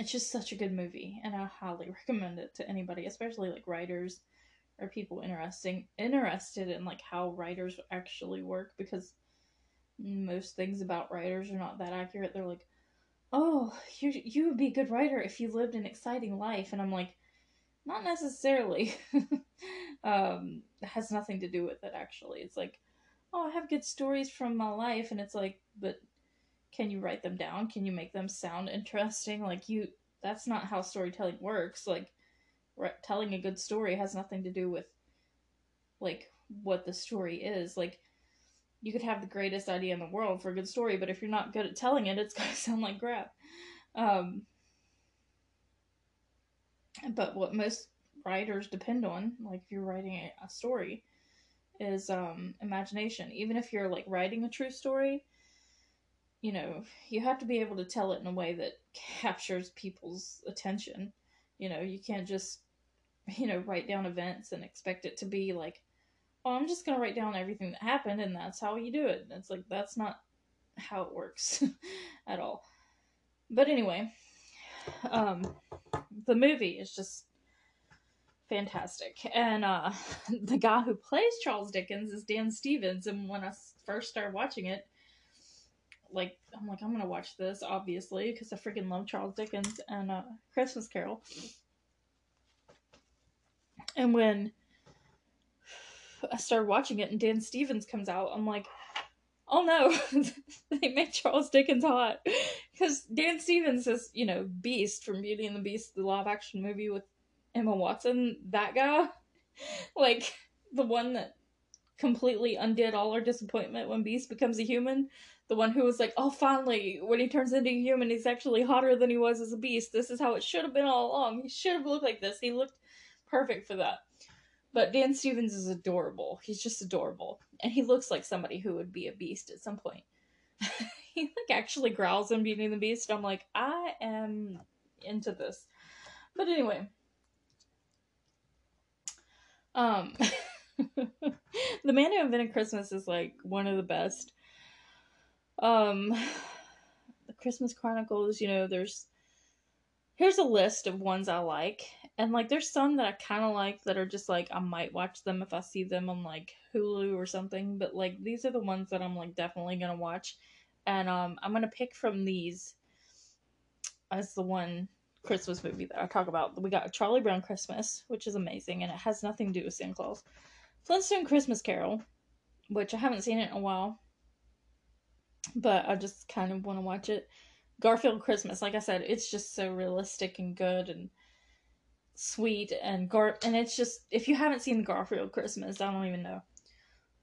it's just such a good movie, and I highly recommend it to anybody, especially like writers or people interested in like how writers actually work, because most things about writers are not that accurate. They're like, oh, you would be a good writer if you lived an exciting life. And I'm like, not necessarily. It has nothing to do with it, actually. It's like, oh, I have good stories from my life, and it's like, but can you write them down? Can you make them sound interesting? Like, that's not how storytelling works. Like, telling a good story has nothing to do with, like, what the story is. Like, you could have the greatest idea in the world for a good story, but if you're not good at telling it, it's going to sound like crap. But what most writers depend on, like if you're writing a story, is imagination. Even if you're like writing a true story, you know, you have to be able to tell it in a way that captures people's attention. You know, you can't just, you know, write down events and expect it to be like, oh, I'm just going to write down everything that happened and that's how you do it. And it's like, that's not how it works at all. But anyway, the movie is just fantastic. And the guy who plays Charles Dickens is Dan Stevens. And when I first started watching it, like, I'm like, I'm gonna watch this, obviously, because I freaking love Charles Dickens and Christmas Carol. And when I started watching it and Dan Stevens comes out, I'm like, oh no, they made Charles Dickens hot. Because Dan Stevens is, you know, Beast from Beauty and the Beast, the live action movie with Emma Watson, that guy. Like, the one that completely undid all our disappointment when Beast becomes a human. The one who was like, oh, finally, when he turns into a human, he's actually hotter than he was as a beast. This is how it should have been all along. He should have looked like this. He looked perfect for that. But Dan Stevens is adorable. He's just adorable. And he looks like somebody who would be a beast at some point. He, like, actually growls in Beauty and the Beast. And I'm like, I am into this. But anyway. The Man Who Invented Christmas is, like, one of the best. The Christmas Chronicles, you know, here's a list of ones I like. And, like, there's some that I kind of like that are just, like, I might watch them if I see them on, like, Hulu or something. But, like, these are the ones that I'm, like, definitely gonna watch. And, I'm gonna pick from these as the one Christmas movie that I talk about. We got Charlie Brown Christmas, which is amazing, and it has nothing to do with Santa Claus. Flintstone Christmas Carol, which I haven't seen it in a while, but I just kind of want to watch it. Garfield Christmas, like I said, it's just so realistic and good and sweet, and it's just, if you haven't seen the Garfield Christmas, I don't even know.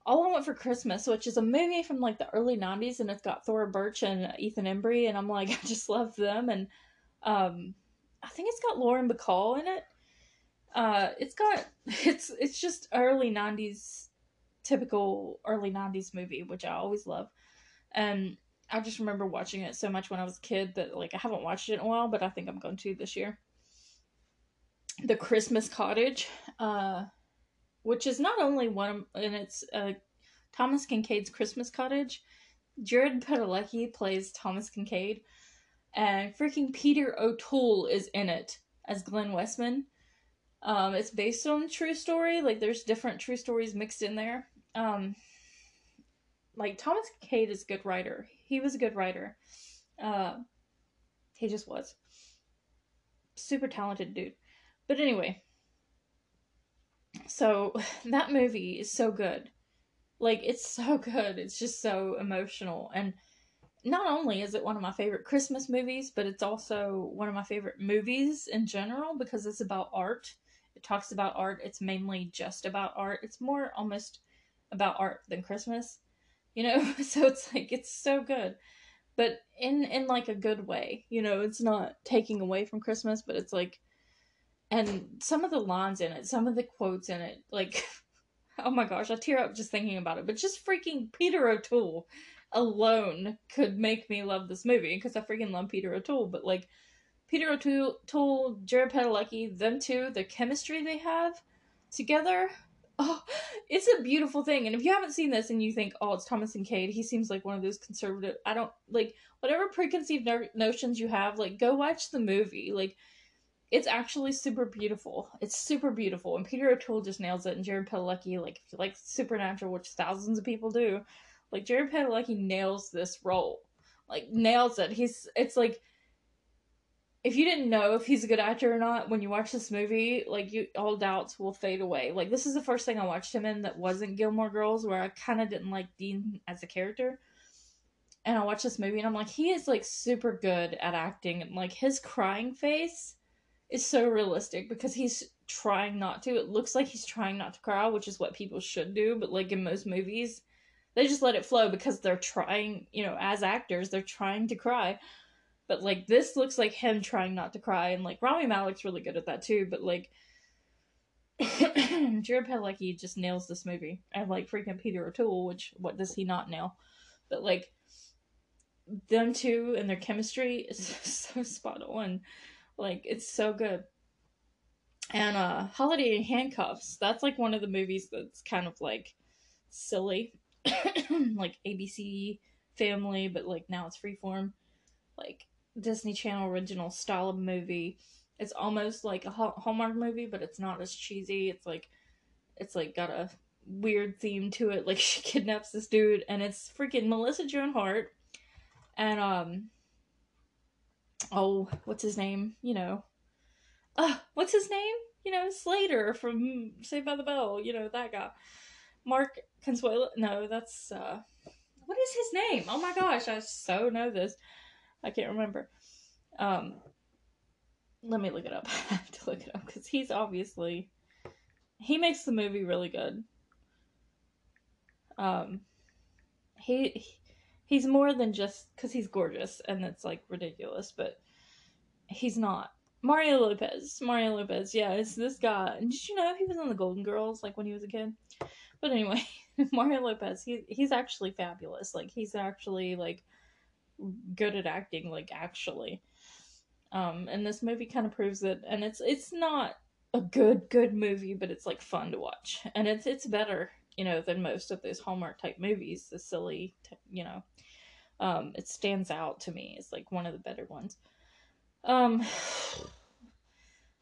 All I Want for Christmas, which is a movie from, like, the early 90s, and it's got Thora Birch and Ethan Embry, and I'm like, I just love them, and I think it's got Lauren Bacall in it. It's just early 90s, typical early 90s movie, which I always love. And I just remember watching it so much when I was a kid that, like, I haven't watched it in a while, but I think I'm going to this year. The Christmas Cottage, which is not only one of, and it's Thomas Kincaid's Christmas Cottage. Jared Padalecki plays Thomas Kincaid, and freaking Peter O'Toole is in it as Glenn Westman. It's based on a true story. Like, there's different true stories mixed in there. Like, Thomas Kincaid is a good writer. He was a good writer. He just was. Super talented dude. But anyway. So, that movie is so good. Like, it's so good. It's just so emotional. And not only is it one of my favorite Christmas movies, but it's also one of my favorite movies in general because it's about art. It talks about art. It's mainly just about art. It's more almost about art than Christmas, you know? So it's like, it's so good, but in like a good way, you know, it's not taking away from Christmas, but it's like, and some of the lines in it, some of the quotes in it, like, oh my gosh, I tear up just thinking about it, but just freaking Peter O'Toole alone could make me love this movie because I freaking love Peter O'Toole, but like, Peter O'Toole, Jared Padalecki, them two, the chemistry they have together, oh, it's a beautiful thing. And if you haven't seen this and you think, oh, it's Thomas Kincaid, he seems like one of those conservative, I don't, like, whatever preconceived notions you have, like, go watch the movie. Like, it's actually super beautiful. It's super beautiful. And Peter O'Toole just nails it. And Jared Padalecki, like, if you like Supernatural, which thousands of people do, like, Jared Padalecki nails this role. Like, nails it. It's like, if you didn't know if he's a good actor or not, when you watch this movie, like, all doubts will fade away. Like, this is the first thing I watched him in that wasn't Gilmore Girls, where I kind of didn't like Dean as a character. And I watched this movie, and I'm like, he is, like, super good at acting. And, like, his crying face is so realistic, because he's trying not to. It looks like he's trying not to cry, which is what people should do. But, like, in most movies, they just let it flow because they're trying, you know, as actors, they're trying to cry. But, like, this looks like him trying not to cry. And, like, Rami Malek's really good at that, too. But, like, Jared Padalecki just nails this movie. And, like, freaking Peter O'Toole, which, what does he not nail? But, like, them two and their chemistry is so spot on. Like, it's so good. And, Holiday in Handcuffs. That's, like, one of the movies that's kind of, like, silly. Like, ABC Family, but, like, now it's Freeform. Like, Disney Channel original style of movie. It's almost like a Hallmark movie, but it's not as cheesy. It's like got a weird theme to it. Like, she kidnaps this dude, and it's freaking Melissa Joan Hart And, Slater from Saved by the Bell, you know, that guy. Mark Consuelo, no, that's, what is his name? Oh my gosh, I so know this. I can't remember. Let me look it up. I have to look it up, because he's obviously, he makes the movie really good. He's more than just, because he's gorgeous, and it's, like, ridiculous, but he's not. Mario Lopez, yeah, it's this guy. And did you know he was on the Golden Girls, like, when he was a kid? But anyway, Mario Lopez, he's actually fabulous. Like, he's actually, like, good at acting, like, actually. And this movie kind of proves it, and it's not a good movie, but it's, like, fun to watch. And it's better, you know, than most of those Hallmark-type movies, the silly, you know. It stands out to me. It's, like, one of the better ones.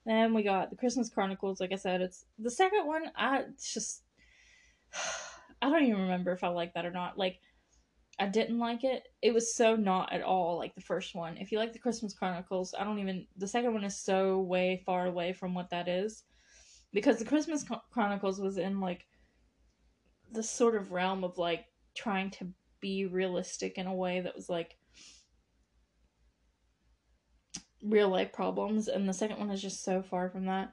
Then we got The Christmas Chronicles. Like I said, it's the second one. I don't even remember if I liked that or not. Like, I didn't like it. It was so not at all like the first one. If you like The Christmas Chronicles, the second one is so way far away from what that is, because The Christmas Chronicles was in, like, this sort of realm of, like, trying to be realistic in a way that was, like, real life problems, and the second one is just so far from that.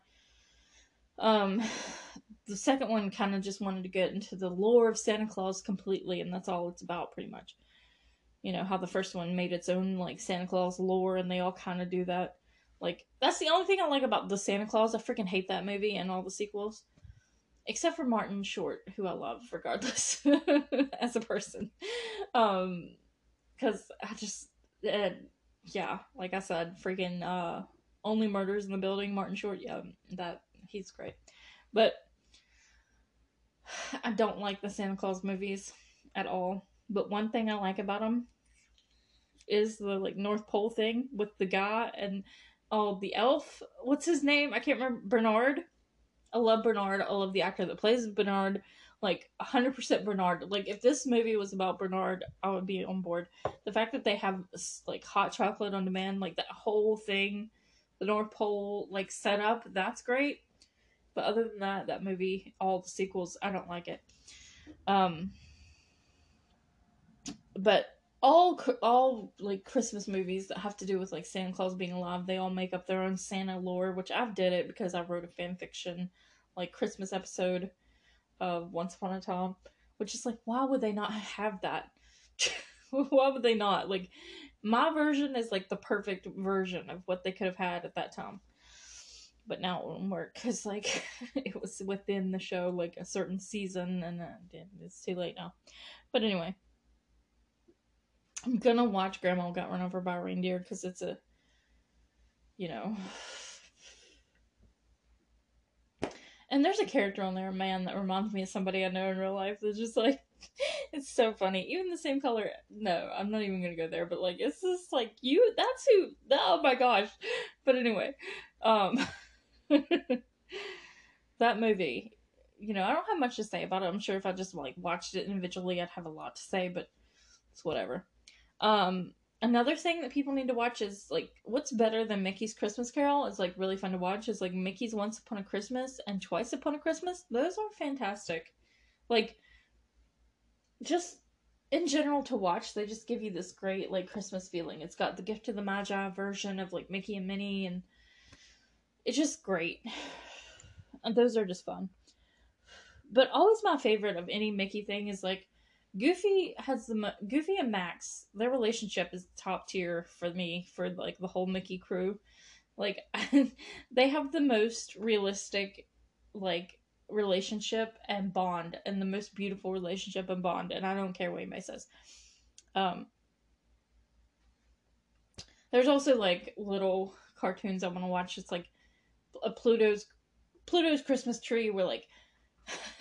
The second one kind of just wanted to get into the lore of Santa Claus completely, and that's all it's about, pretty much. You know, how the first one made its own, like, Santa Claus lore, and they all kind of do that. Like, that's the only thing I like about the Santa Claus. I freaking hate that movie and all the sequels. Except for Martin Short, who I love, regardless, as a person. Because I just... yeah, like I said, freaking Only Murders in the Building, Martin Short, yeah, he's great. But I don't like the Santa Claus movies at all. But one thing I like about them is the, like, North Pole thing with the guy and the elf. What's his name? I can't remember. Bernard. I love Bernard. I love the actor that plays Bernard. Like, 100% Bernard. Like, if this movie was about Bernard, I would be on board. The fact that they have, like, hot chocolate on demand, like, that whole thing, the North Pole, like, setup, that's great. But other than that, that movie, all the sequels, I don't like it. But all, like, Christmas movies that have to do with, like, Santa Claus being alive, they all make up their own Santa lore, which I did it because I wrote a fan fiction, like, Christmas episode of Once Upon a Time, which is like, why would they not have that? Why would they not? Like, my version is, like, the perfect version of what they could have had at that time. But now it won't work, because, like, it was within the show, like, a certain season, and it's too late now. But anyway, I'm gonna watch Grandma Got Run Over by a Reindeer, because it's a, you know... And there's a character on there, a man, that reminds me of somebody I know in real life. That's just, like, it's so funny. Even the same color. No, I'm not even going to go there. But, like, it's just, like, you, that's who, oh, my gosh. But anyway, that movie, you know, I don't have much to say about it. I'm sure if I just, like, watched it individually, I'd have a lot to say, but it's whatever. Another thing that people need to watch is, like, what's better than Mickey's Christmas Carol is, like, really fun to watch is, like, Mickey's Once Upon a Christmas and Twice Upon a Christmas. Those are fantastic. Like, just in general to watch, they just give you this great, like, Christmas feeling. It's got the Gift of the Magi version of, like, Mickey and Minnie, and it's just great. And those are just fun. But always my favorite of any Mickey thing is, like, Goofy and Max, their relationship is top tier for me, for, like, the whole Mickey crew. Like, they have the most realistic, like, relationship and bond, and the most beautiful relationship and bond, and I don't care what anybody says. There's also, like, little cartoons I want to watch. It's, like, a Pluto's Christmas tree, where, like,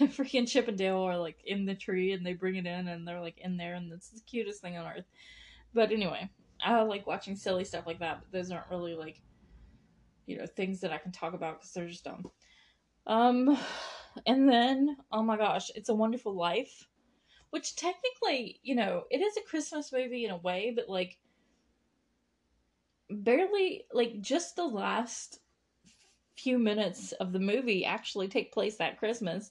freaking Chip and Dale are, like, in the tree, and they bring it in, and they're, like, in there, and it's the cutest thing on earth. But anyway, I like watching silly stuff like that, but those aren't really, like, you know, things that I can talk about, because they're just dumb. And then, oh my gosh, It's a Wonderful Life, Which technically, you know, it is a Christmas movie in a way, but, like, barely, like, just the last few minutes of the movie actually take place that Christmas.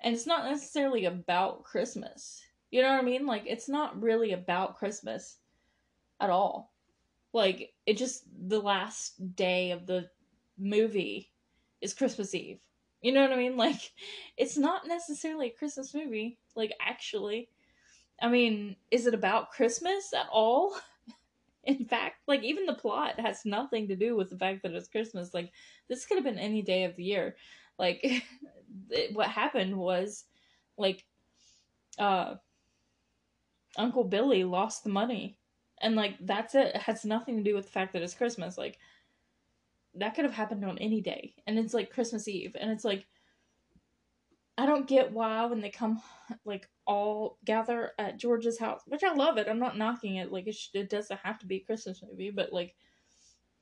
And it's not necessarily about Christmas. You know what I mean? Like, it's not really about Christmas at all. Like, it just, the last day of the movie is Christmas Eve. You know what I mean? Like, it's not necessarily a Christmas movie. Like, actually, I mean, is it about Christmas at all? In fact, like, even the plot has nothing to do with the fact that it's Christmas. Like, this could have been any day of the year. Like, what happened was, like, Uncle Billy lost the money. And, like, that's it. It has nothing to do with the fact that it's Christmas. Like, that could have happened on any day. And it's, like, Christmas Eve. And it's, like, I don't get why when they come, like, all gather at George's house. Which I love it. I'm not knocking it. Like, it doesn't have to be a Christmas movie. But, like,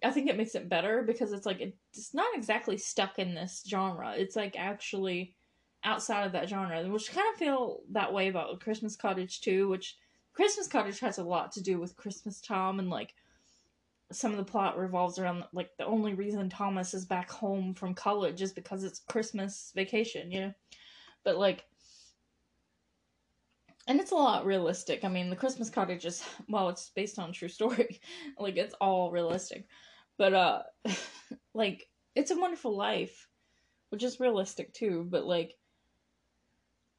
I think it makes it better because it's, like, it's not exactly stuck in this genre. It's, like, actually outside of that genre. Which I kind of feel that way about Christmas Cottage, too, which... Christmas Cottage has a lot to do with Christmas time, and, like, some of the plot revolves around, like, the only reason Thomas is back home from college is because it's Christmas vacation, you know? But, like, and it's a lot realistic. I mean, the Christmas Cottage is, well, it's based on a true story. Like, it's all realistic. But, like, It's a Wonderful Life, which is realistic, too, but, like,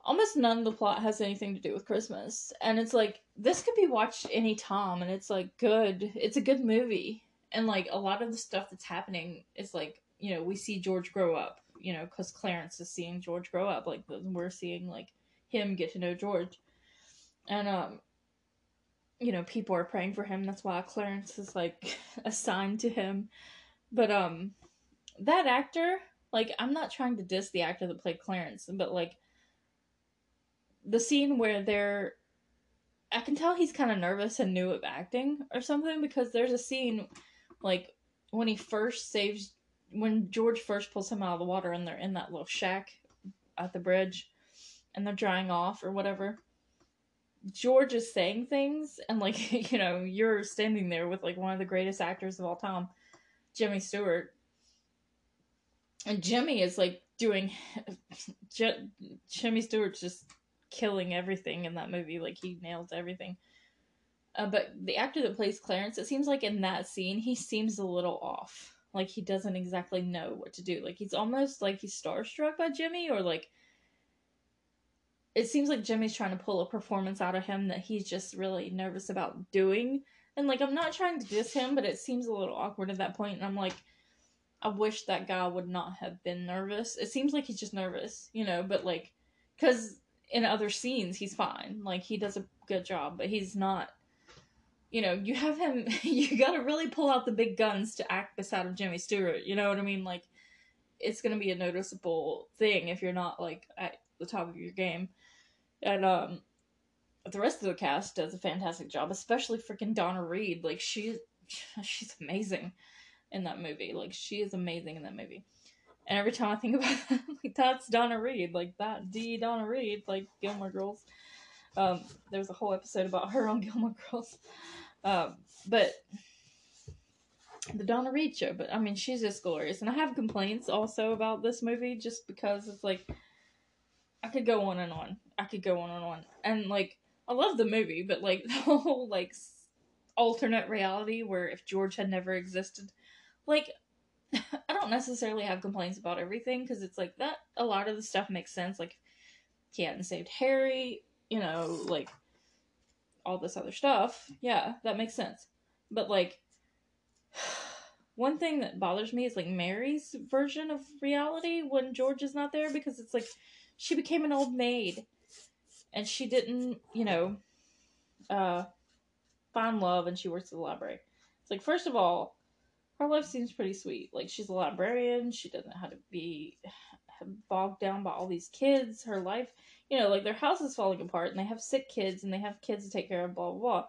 almost none of the plot has anything to do with Christmas. And it's like, this could be watched any time, and it's like, good. It's a good movie. And, like, a lot of the stuff that's happening is, like, you know, we see George grow up, you know, because Clarence is seeing George grow up. Like, we're seeing, like, him get to know George. And, you know, people are praying for him. That's why Clarence is, like, assigned to him. But, that actor, like, I'm not trying to diss the actor that played Clarence, but, like, the scene where they're... I can tell he's kind of nervous and new at acting or something, because there's a scene, like, when he first saves... When George first pulls him out of the water, and they're in that little shack at the bridge, and they're drying off or whatever. George is saying things, and, like, you know, you're standing there with, like, one of the greatest actors of all time, Jimmy Stewart. And Jimmy is, like, doing... Jimmy Stewart's just... killing everything in that movie. Like, he nails everything, but the actor that plays Clarence, it seems like in that scene he seems a little off. Like, he doesn't exactly know what to do. Like, he's almost like he's starstruck by Jimmy, or like it seems like Jimmy's trying to pull a performance out of him that he's just really nervous about doing. And, like, I'm not trying to diss him, but it seems a little awkward at that point, and I'm like, I wish that guy would not have been nervous. It seems like he's just nervous, you know, but, like, because in other scenes, he's fine. Like, he does a good job, but he's not, you know, you have him, you gotta really pull out the big guns to act beside of Jimmy Stewart, you know what I mean? Like, it's gonna be a noticeable thing if you're not, like, at the top of your game. And, the rest of the cast does a fantastic job, especially freaking Donna Reed. Like, she's amazing in that movie. Like, she is amazing in that movie. And every time I think about that, like, that's Donna Reed. Like, that Donna Reed, like, Gilmore Girls. There's a whole episode about her on Gilmore Girls. But the Donna Reed show. But, I mean, she's just glorious. And I have complaints also about this movie just because it's, like, I could go on and on. I could go on and on. And, like, I love the movie, but, like, the whole, like, alternate reality where if George had never existed, like... I don't necessarily have complaints about everything, because it's like that a lot of the stuff makes sense. Like, he hadn't saved Harry, you know, like, all this other stuff. Yeah, that makes sense. But, like, one thing that bothers me is, like, Mary's version of reality when George is not there, because it's like she became an old maid and she didn't, you know, find love, and she works at the library. It's like, first of all, her life seems pretty sweet. Like, she's a librarian. She doesn't have to be bogged down by all these kids. Her life, you know, like, their house is falling apart, and they have sick kids, and they have kids to take care of, blah, blah, blah.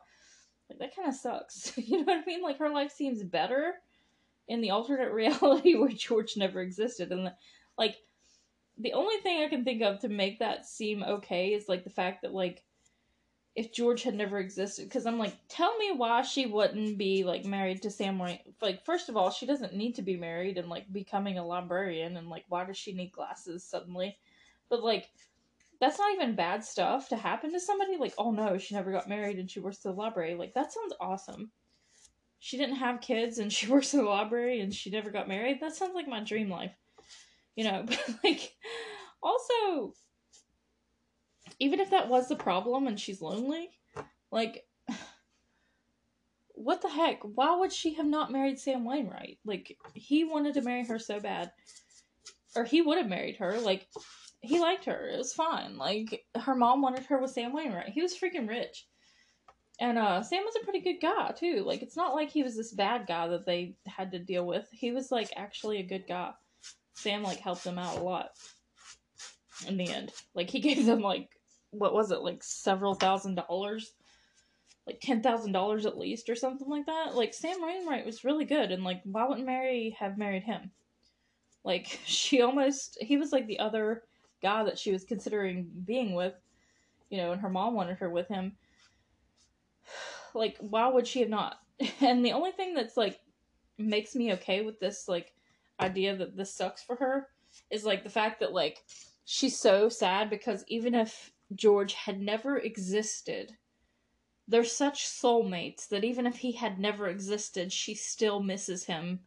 Like, that kind of sucks. You know what I mean? Like, her life seems better in the alternate reality where George never existed. And, like, the only thing I can think of to make that seem okay is, like, the fact that, like, if George had never existed, because I'm like, tell me why she wouldn't be, like, married to Sam Wainwright. Like, first of all, she doesn't need to be married and, like, becoming a librarian, and, like, why does she need glasses suddenly? But, like, that's not even bad stuff to happen to somebody. Like, oh no, she never got married and she works at the library. Like, that sounds awesome. She didn't have kids and she works at the library and she never got married. That sounds like my dream life. You know, but, like, also, even if that was the problem and she's lonely, like, what the heck? Why would she have not married Sam Wainwright? Like, he wanted to marry her so bad. Or he would have married her. Like, he liked her. It was fine. Like, her mom wanted her with Sam Wainwright. He was freaking rich. And Sam was a pretty good guy, too. Like, it's not like he was this bad guy that they had to deal with. He was, like, actually a good guy. Sam, like, helped them out a lot in the end. Like, he gave them, like, what was it, like, several $1,000? Like, $10,000 at least or something like that? Like, Sam Wainwright was really good, and, like, why wouldn't Mary have married him? Like, she almost, he was, like, the other guy that she was considering being with, you know, and her mom wanted her with him. Like, why would she have not? And the only thing that's, like, makes me okay with this, like, idea that this sucks for her is, like, the fact that, like, she's so sad because even if George had never existed, they're such soulmates that even if he had never existed, she still misses him,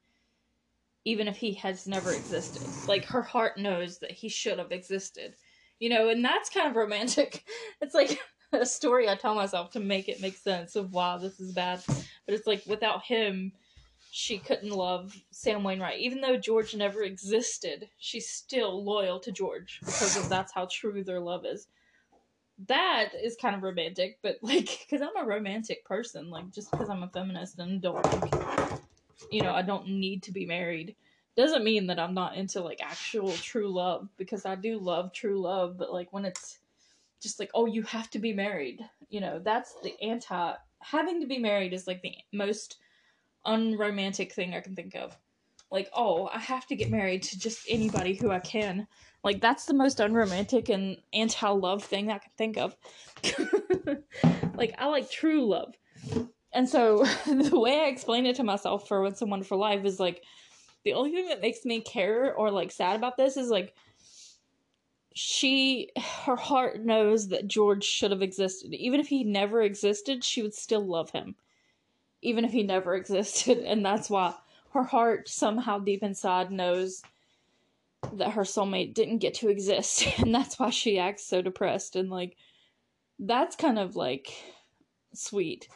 even if he has never existed. Like, her heart knows that he should have existed, you know, and that's kind of romantic. It's like a story I tell myself to make it make sense of why this is bad, but it's like, without him, she couldn't love Sam Wainwright. Even though George never existed, she's still loyal to George because of that's how true their love is. That is kind of romantic, but, like, because I'm a romantic person, like, just because I'm a feminist and don't, like, you know, I don't need to be married doesn't mean that I'm not into, like, actual true love, because I do love true love, but, like, when it's just like, oh, you have to be married, you know, that's the anti, having to be married is, like, the most unromantic thing I can think of. Like, oh, I have to get married to just anybody who I can. Like, that's the most unromantic and anti-love thing I can think of. Like, I like true love. And so, the way I explain it to myself for It's a Wonderful Life is, like, the only thing that makes me care or, like, sad about this is, like, her heart knows that George should have existed. Even if he never existed, she would still love him. Even if he never existed. And that's why her heart somehow deep inside knows that her soulmate didn't get to exist. And that's why she acts so depressed. And, like, that's kind of, like, sweet.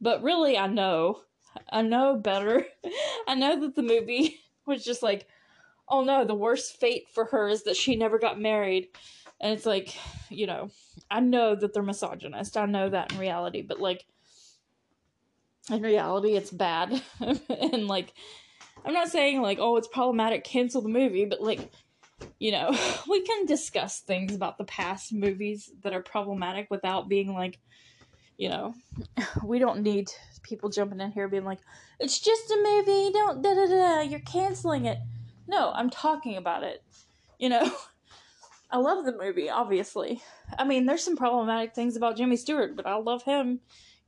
But really, I know better. I know that the movie was just like, oh no, the worst fate for her is that she never got married. And it's like, you know, I know that they're misogynist. I know that in reality. But, like, in reality, it's bad. And, like, I'm not saying, like, oh, it's problematic, cancel the movie, but, like, you know, we can discuss things about the past movies that are problematic without being, like, you know, we don't need people jumping in here being like, it's just a movie, don't da-da-da, you're canceling it. No, I'm talking about it, you know. I love the movie, obviously. I mean, there's some problematic things about Jimmy Stewart, but I love him,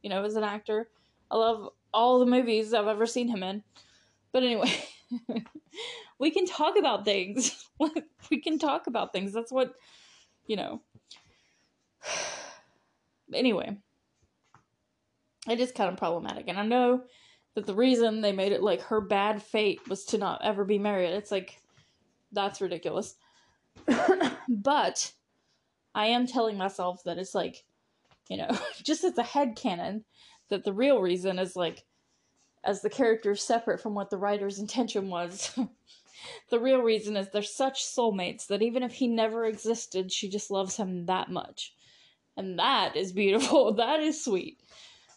you know, as an actor. I love all the movies I've ever seen him in. But anyway, we can talk about things. We can talk about things. That's what, you know. Anyway, it is kind of problematic. And I know that the reason they made it like her bad fate was to not ever be married. It's like, that's ridiculous. But I am telling myself that it's like, you know, just as a headcanon, that the real reason is, like, as the character's separate from what the writer's intention was, the real reason is they're such soulmates that even if he never existed, she just loves him that much. And that is beautiful. That is sweet.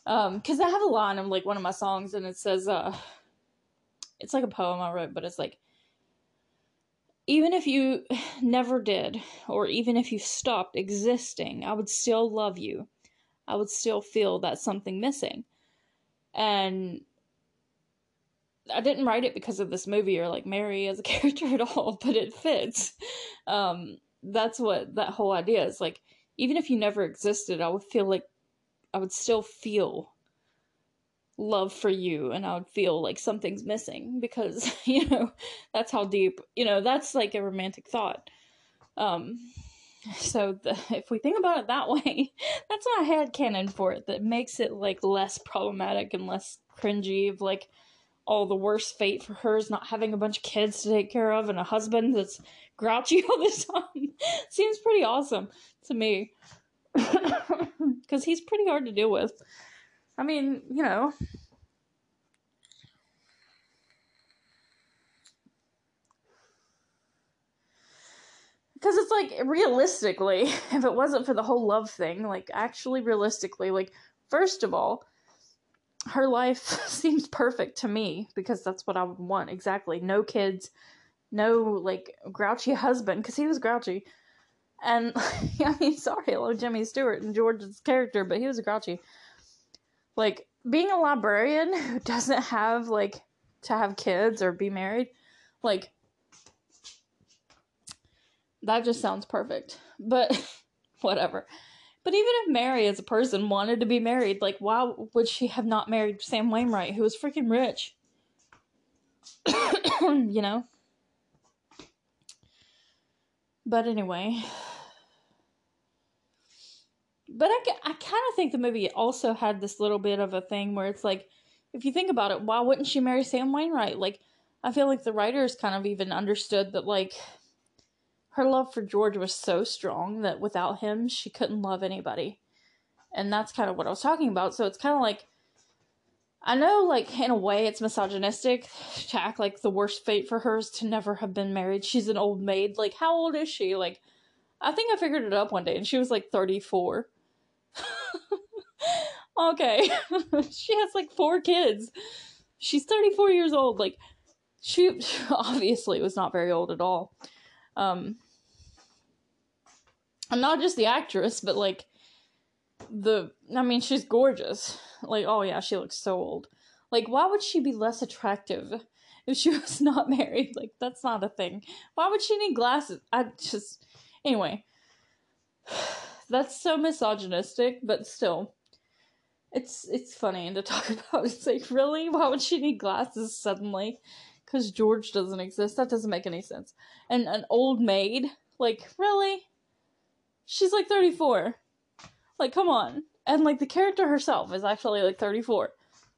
Because I have a line in, like, one of my songs, and it says, it's like a poem I wrote, but it's like, even if you never did, or even if you stopped existing, I would still love you. I would still feel that something missing. And I didn't write it because of this movie or like Mary as a character at all, but it fits. That's what that whole idea is. Like, even if you never existed, I would feel like I would still feel love for you, and I would feel like something's missing because, you know, that's how deep, you know, that's like a romantic thought. So if we think about it that way, that's my headcanon for it that makes it like less problematic and less cringy of like, oh, the worst fate for her is not having a bunch of kids to take care of and a husband that's grouchy all the time. Seems pretty awesome to me. Because he's pretty hard to deal with. I mean, you know. Because it's like, realistically, if it wasn't for the whole love thing, like, actually realistically, like, first of all, her life seems perfect to me because that's what I would want. Exactly. No kids, no like grouchy husband, because he was grouchy. And I mean, sorry, I love Jimmy Stewart and George's character, but he was grouchy. Like, being a librarian who doesn't have like to have kids or be married, like, that just sounds perfect. But whatever. But even if Mary as a person wanted to be married, like, why would she have not married Sam Wainwright, who was freaking rich? You know? But anyway. But I kind of think the movie also had this little bit of a thing where it's like, if you think about it, why wouldn't she marry Sam Wainwright? Like, I feel like the writers kind of even understood that, like, her love for George was so strong that without him, she couldn't love anybody. And that's kind of what I was talking about. So it's kind of like, I know, like, in a way it's misogynistic to act like the worst fate for her is to never have been married. She's an old maid. Like, how old is she? Like, I think I figured it up one day and she was like 34. Okay. She has like 4 kids. She's 34 years old. Like, she obviously was not very old at all. And not just the actress, but, like, I mean, she's gorgeous. Like, oh yeah, she looks so old. Like, why would she be less attractive if she was not married? Like, that's not a thing. Why would she need glasses? Anyway. That's so misogynistic, but still. It's funny to talk about. It's like, really? Why would she need glasses suddenly? Because George doesn't exist. That doesn't make any sense. And an old maid? Like, really? She's like 34. Like, come on. And like, the character herself is actually like 34.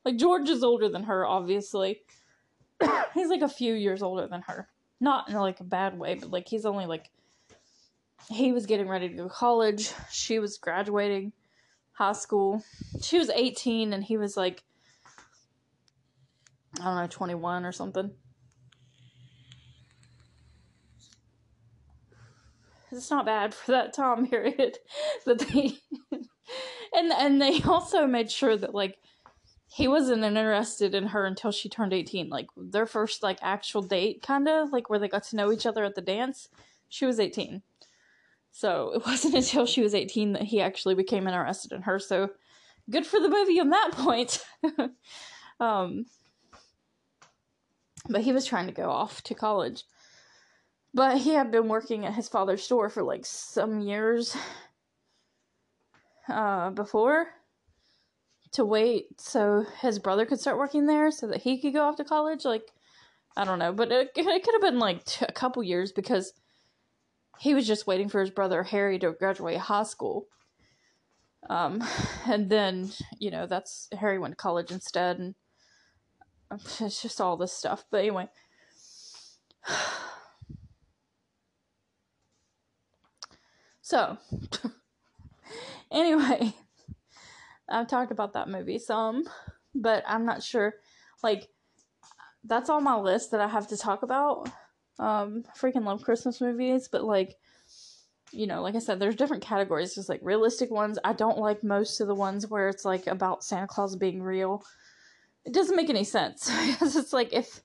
Like, George is older than her, obviously. He's like a few years older than her. Not in like a bad way, but like, he's only like, he was getting ready to go to college. She was graduating high school. She was 18 and he was like, I don't know, 21 or something. It's not bad for that time period that they and they also made sure that, like, he wasn't interested in her until she turned 18. Like, their first, like, actual date, kind of, like, where they got to know each other at the dance, she was 18. So it wasn't until she was 18 that he actually became interested in her. So good for the movie on that point. But he was trying to go off to college. But he had been working at his father's store for, like, some years before to wait so his brother could start working there so that he could go off to college. Like, I don't know. But it could have been, like, a couple years because he was just waiting for his brother, Harry, to graduate high school. And then, you know, that's Harry went to college instead, and it's just all this stuff. But anyway. So. Anyway. I've talked about that movie some. But I'm not sure. Like, that's on my list that I have to talk about. Freaking love Christmas movies. But, like, you know, like I said, there's different categories. Just, like, realistic ones. I don't like most of the ones where it's, like, about Santa Claus being real. It doesn't make any sense, because it's like, if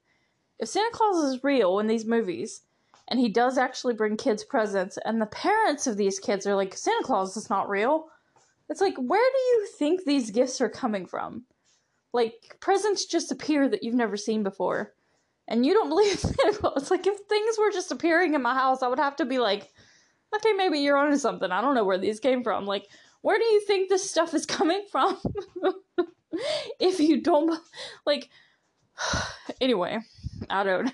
Santa Claus is real in these movies, and he does actually bring kids presents, and the parents of these kids are like, Santa Claus is not real, it's like, where do you think these gifts are coming from? Like, presents just appear that you've never seen before. And you don't believe Santa Claus. Like, if things were just appearing in my house, I would have to be like, okay, maybe you're onto something. I don't know where these came from. Like, where do you think this stuff is coming from? If you don't, like, anyway, I don't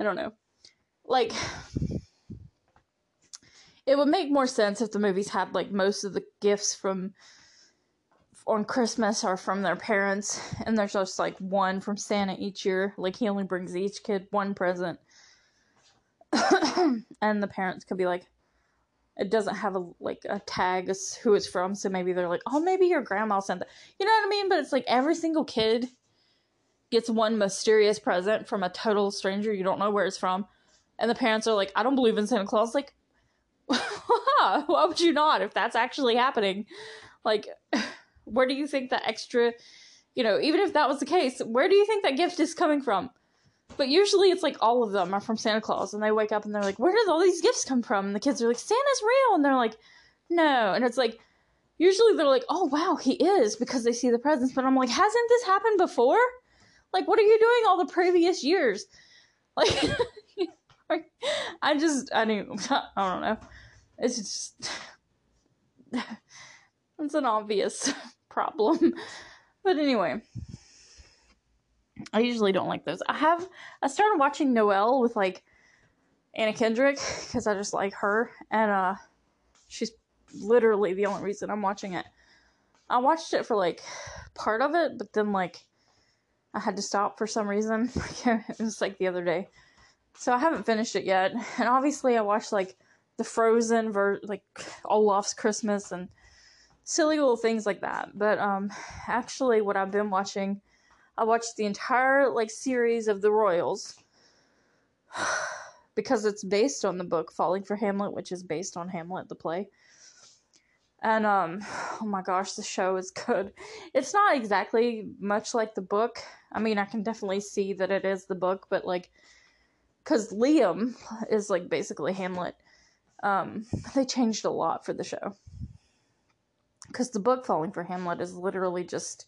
know. Like, it would make more sense if the movies had, like, most of the gifts from on Christmas are from their parents, and there's just, like, one from Santa each year. Like, he only brings each kid one present. And the parents could be like, it doesn't have a, like, a tag as who it's from, so maybe they're like, oh, maybe your grandma sent that. You know what I mean? But it's like every single kid gets one mysterious present from a total stranger you don't know where it's from, and the parents are like, I don't believe in Santa Claus. Like, why would you not if that's actually happening? Like, where do you think that extra, you know, even if that was the case, where do you think that gift is coming from? But usually it's like all of them are from Santa Claus, and they wake up and they're like, where did all these gifts come from? And the kids are like, Santa's real. And they're like, no. And it's like, usually they're like, oh, wow, he is, because they see the presents. But I'm like, hasn't this happened before? Like, what are you doing all the previous years? Like, I don't know. It's just, it's an obvious problem. But anyway, I usually don't like those. I started watching Noelle with, like, Anna Kendrick, because I just like her, and she's literally the only reason I'm watching it. I watched it for, like, part of it, but then, like, I had to stop for some reason. It was, like, the other day. So I haven't finished it yet, and obviously I watched, like, the Frozen, like, Olaf's Christmas, and silly little things like that. But, actually what I've been watching, I watched the entire, like, series of The Royals, because it's based on the book Falling for Hamlet, which is based on Hamlet, the play. And, oh my gosh, the show is good. It's not exactly much like the book. I mean, I can definitely see that it is the book, but, like, because Liam is, like, basically Hamlet. They changed a lot for the show. Because the book Falling for Hamlet is literally just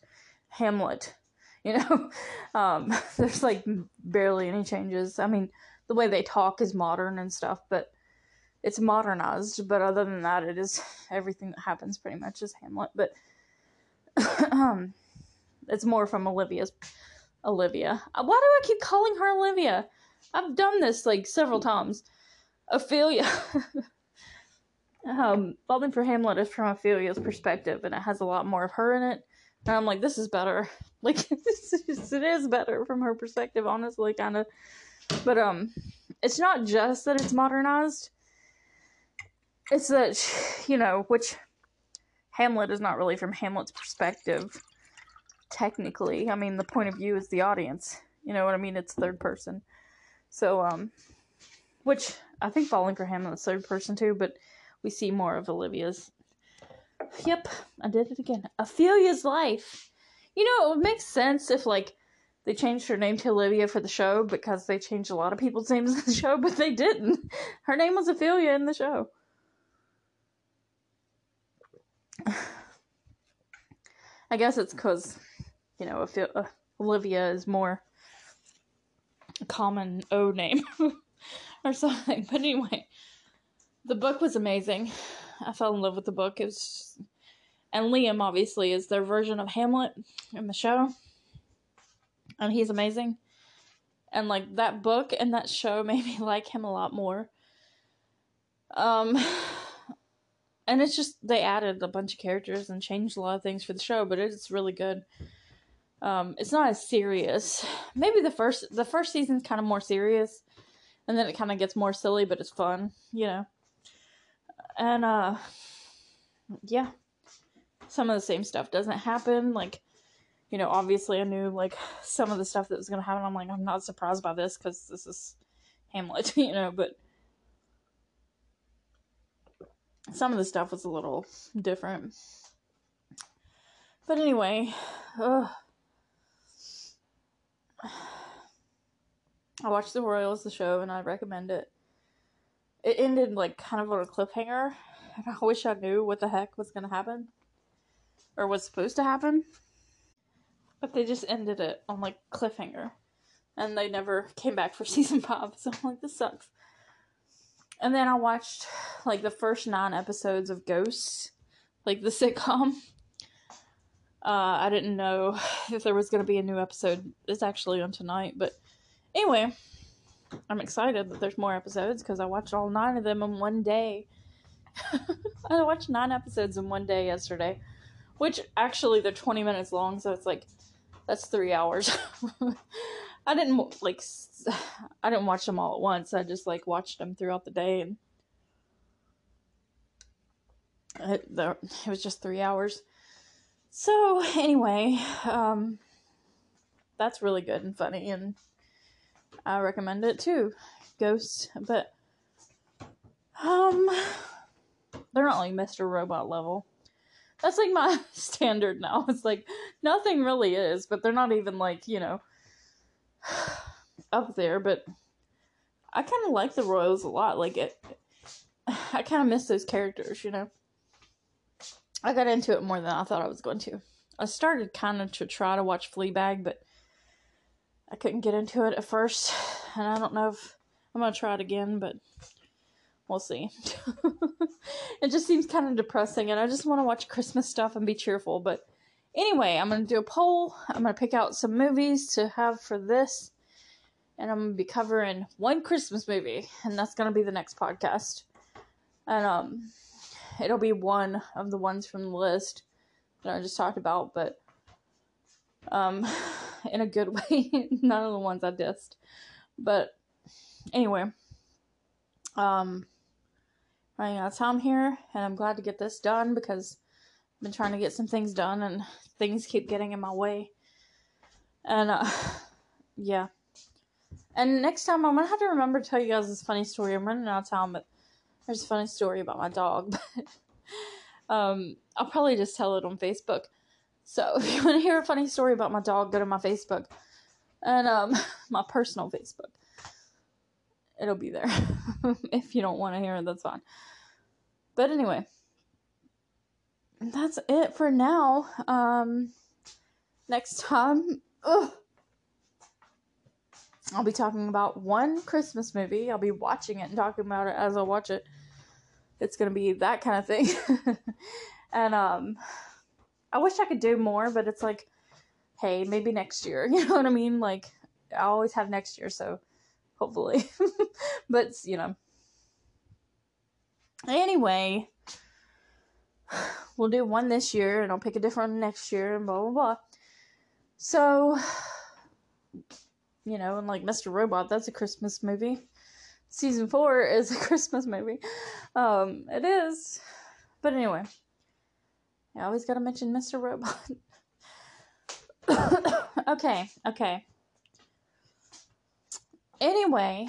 Hamlet, you know? There's, like, barely any changes. I mean, the way they talk is modern and stuff, but it's modernized. But other than that, it is everything that happens pretty much is Hamlet. But it's more from Olivia. Why do I keep calling her Olivia? I've done this, like, several times. Ophelia. Falling for Hamlet is from Ophelia's perspective, and it has a lot more of her in it. And I'm like, this is better. Like, it is better from her perspective, honestly, kind of. But, it's not just that it's modernized. It's that, you know, which Hamlet is not really from Hamlet's perspective, technically. I mean, the point of view is the audience. You know what I mean? It's third person. So, which I think Falling for Hamlet is third person too, but we see more of Olivia's. Yep, I did it again. Ophelia's life. You know, it would make sense if, like, they changed her name to Olivia for the show, because they changed a lot of people's names in the show, but they didn't. Her name was Ophelia in the show. I guess it's because, you know, Olivia is more a common O name or something. But anyway, the book was amazing. I fell in love with the book. It was just... And Liam, obviously, is their version of Hamlet in the show. And he's amazing. And, like, that book and that show made me like him a lot more. And it's just... They added a bunch of characters and changed a lot of things for the show. But it's really good. It's not as serious. Maybe the first season's kind of more serious. And then it kind of gets more silly, but it's fun. You know? And, yeah. Some of the same stuff doesn't happen. Like, you know, obviously I knew, like, some of the stuff that was going to happen. I'm like, I'm not surprised by this, because this is Hamlet, you know, but some of the stuff was a little different. But anyway, I watched The Royals, the show, and I recommend it. It ended, like, kind of on a cliffhanger, and I wish I knew what the heck was going to happen, or was supposed to happen. But they just ended it on, like, cliffhanger. And they never came back for season 5. So I'm like, this sucks. And then I watched, like, the first 9 episodes of Ghosts. Like, the sitcom. I didn't know if there was going to be a new episode. It's actually on tonight. But anyway, I'm excited that there's more episodes because I watched all 9 of them in one day. I watched 9 episodes in one day yesterday. Which, actually, they're 20 minutes long, so it's like, that's 3 hours. I didn't watch them all at once. I just, like, watched them throughout the day, and it was just 3 hours. So, anyway, that's really good and funny, and I recommend it, too. Ghosts, but, they're not, like, Mr. Robot level. That's, like, my standard now. It's, like, nothing really is, but they're not even, like, you know, up there, but I kind of like the Royals a lot. Like, I kind of miss those characters, you know. I got into it more than I thought I was going to. I started kind of to try to watch Fleabag, but I couldn't get into it at first, and I don't know if I'm going to try it again, but we'll see. It just seems kind of depressing, and I just want to watch Christmas stuff and be cheerful. But anyway, I'm going to do a poll. I'm going to pick out some movies to have for this, and I'm going to be covering one Christmas movie, and that's going to be the next podcast. And it'll be one of the ones from the list that I just talked about, but in a good way. None of the ones I dissed. But anyway, running out of time here, and I'm glad to get this done because I've been trying to get some things done and things keep getting in my way. And yeah. And next time I'm gonna have to remember to tell you guys this funny story. I'm running out of time, but there's a funny story about my dog. But I'll probably just tell it on Facebook. So if you want to hear a funny story about my dog, go to my Facebook and my personal Facebook. It'll be there. If you don't want to hear it, that's fine. But anyway, that's it for now. Next time, I'll be talking about one Christmas movie. I'll be watching it and talking about it as I watch it. It's going to be that kind of thing. And I wish I could do more, but it's like, hey, maybe next year. You know what I mean? Like, I always have next year, so hopefully. But, you know. Anyway, we'll do one this year, and I'll pick a different one next year, and blah, blah, blah. So, you know, and like Mr. Robot, that's a Christmas movie. Season 4 is a Christmas movie. It is. But anyway, I always gotta mention Mr. Robot. Okay. Anyway,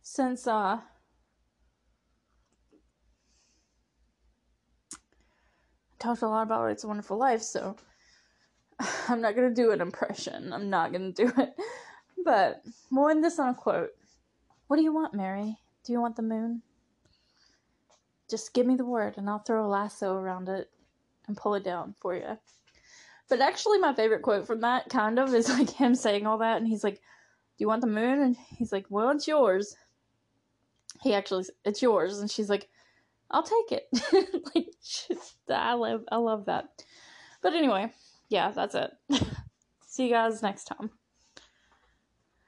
since, I talked a lot about It's a Wonderful Life, so I'm not going to do an impression. I'm not going to do it. But we'll end this on a quote. What do you want, Mary? Do you want the moon? Just give me the word, and I'll throw a lasso around it and pull it down for you. But actually, my favorite quote from that, kind of, is like him saying all that, and he's like, do you want the moon? And he's like, well, it's yours. He actually, it's yours. And she's like, I'll take it. Like, I love that. But anyway, yeah, that's it. See you guys next time.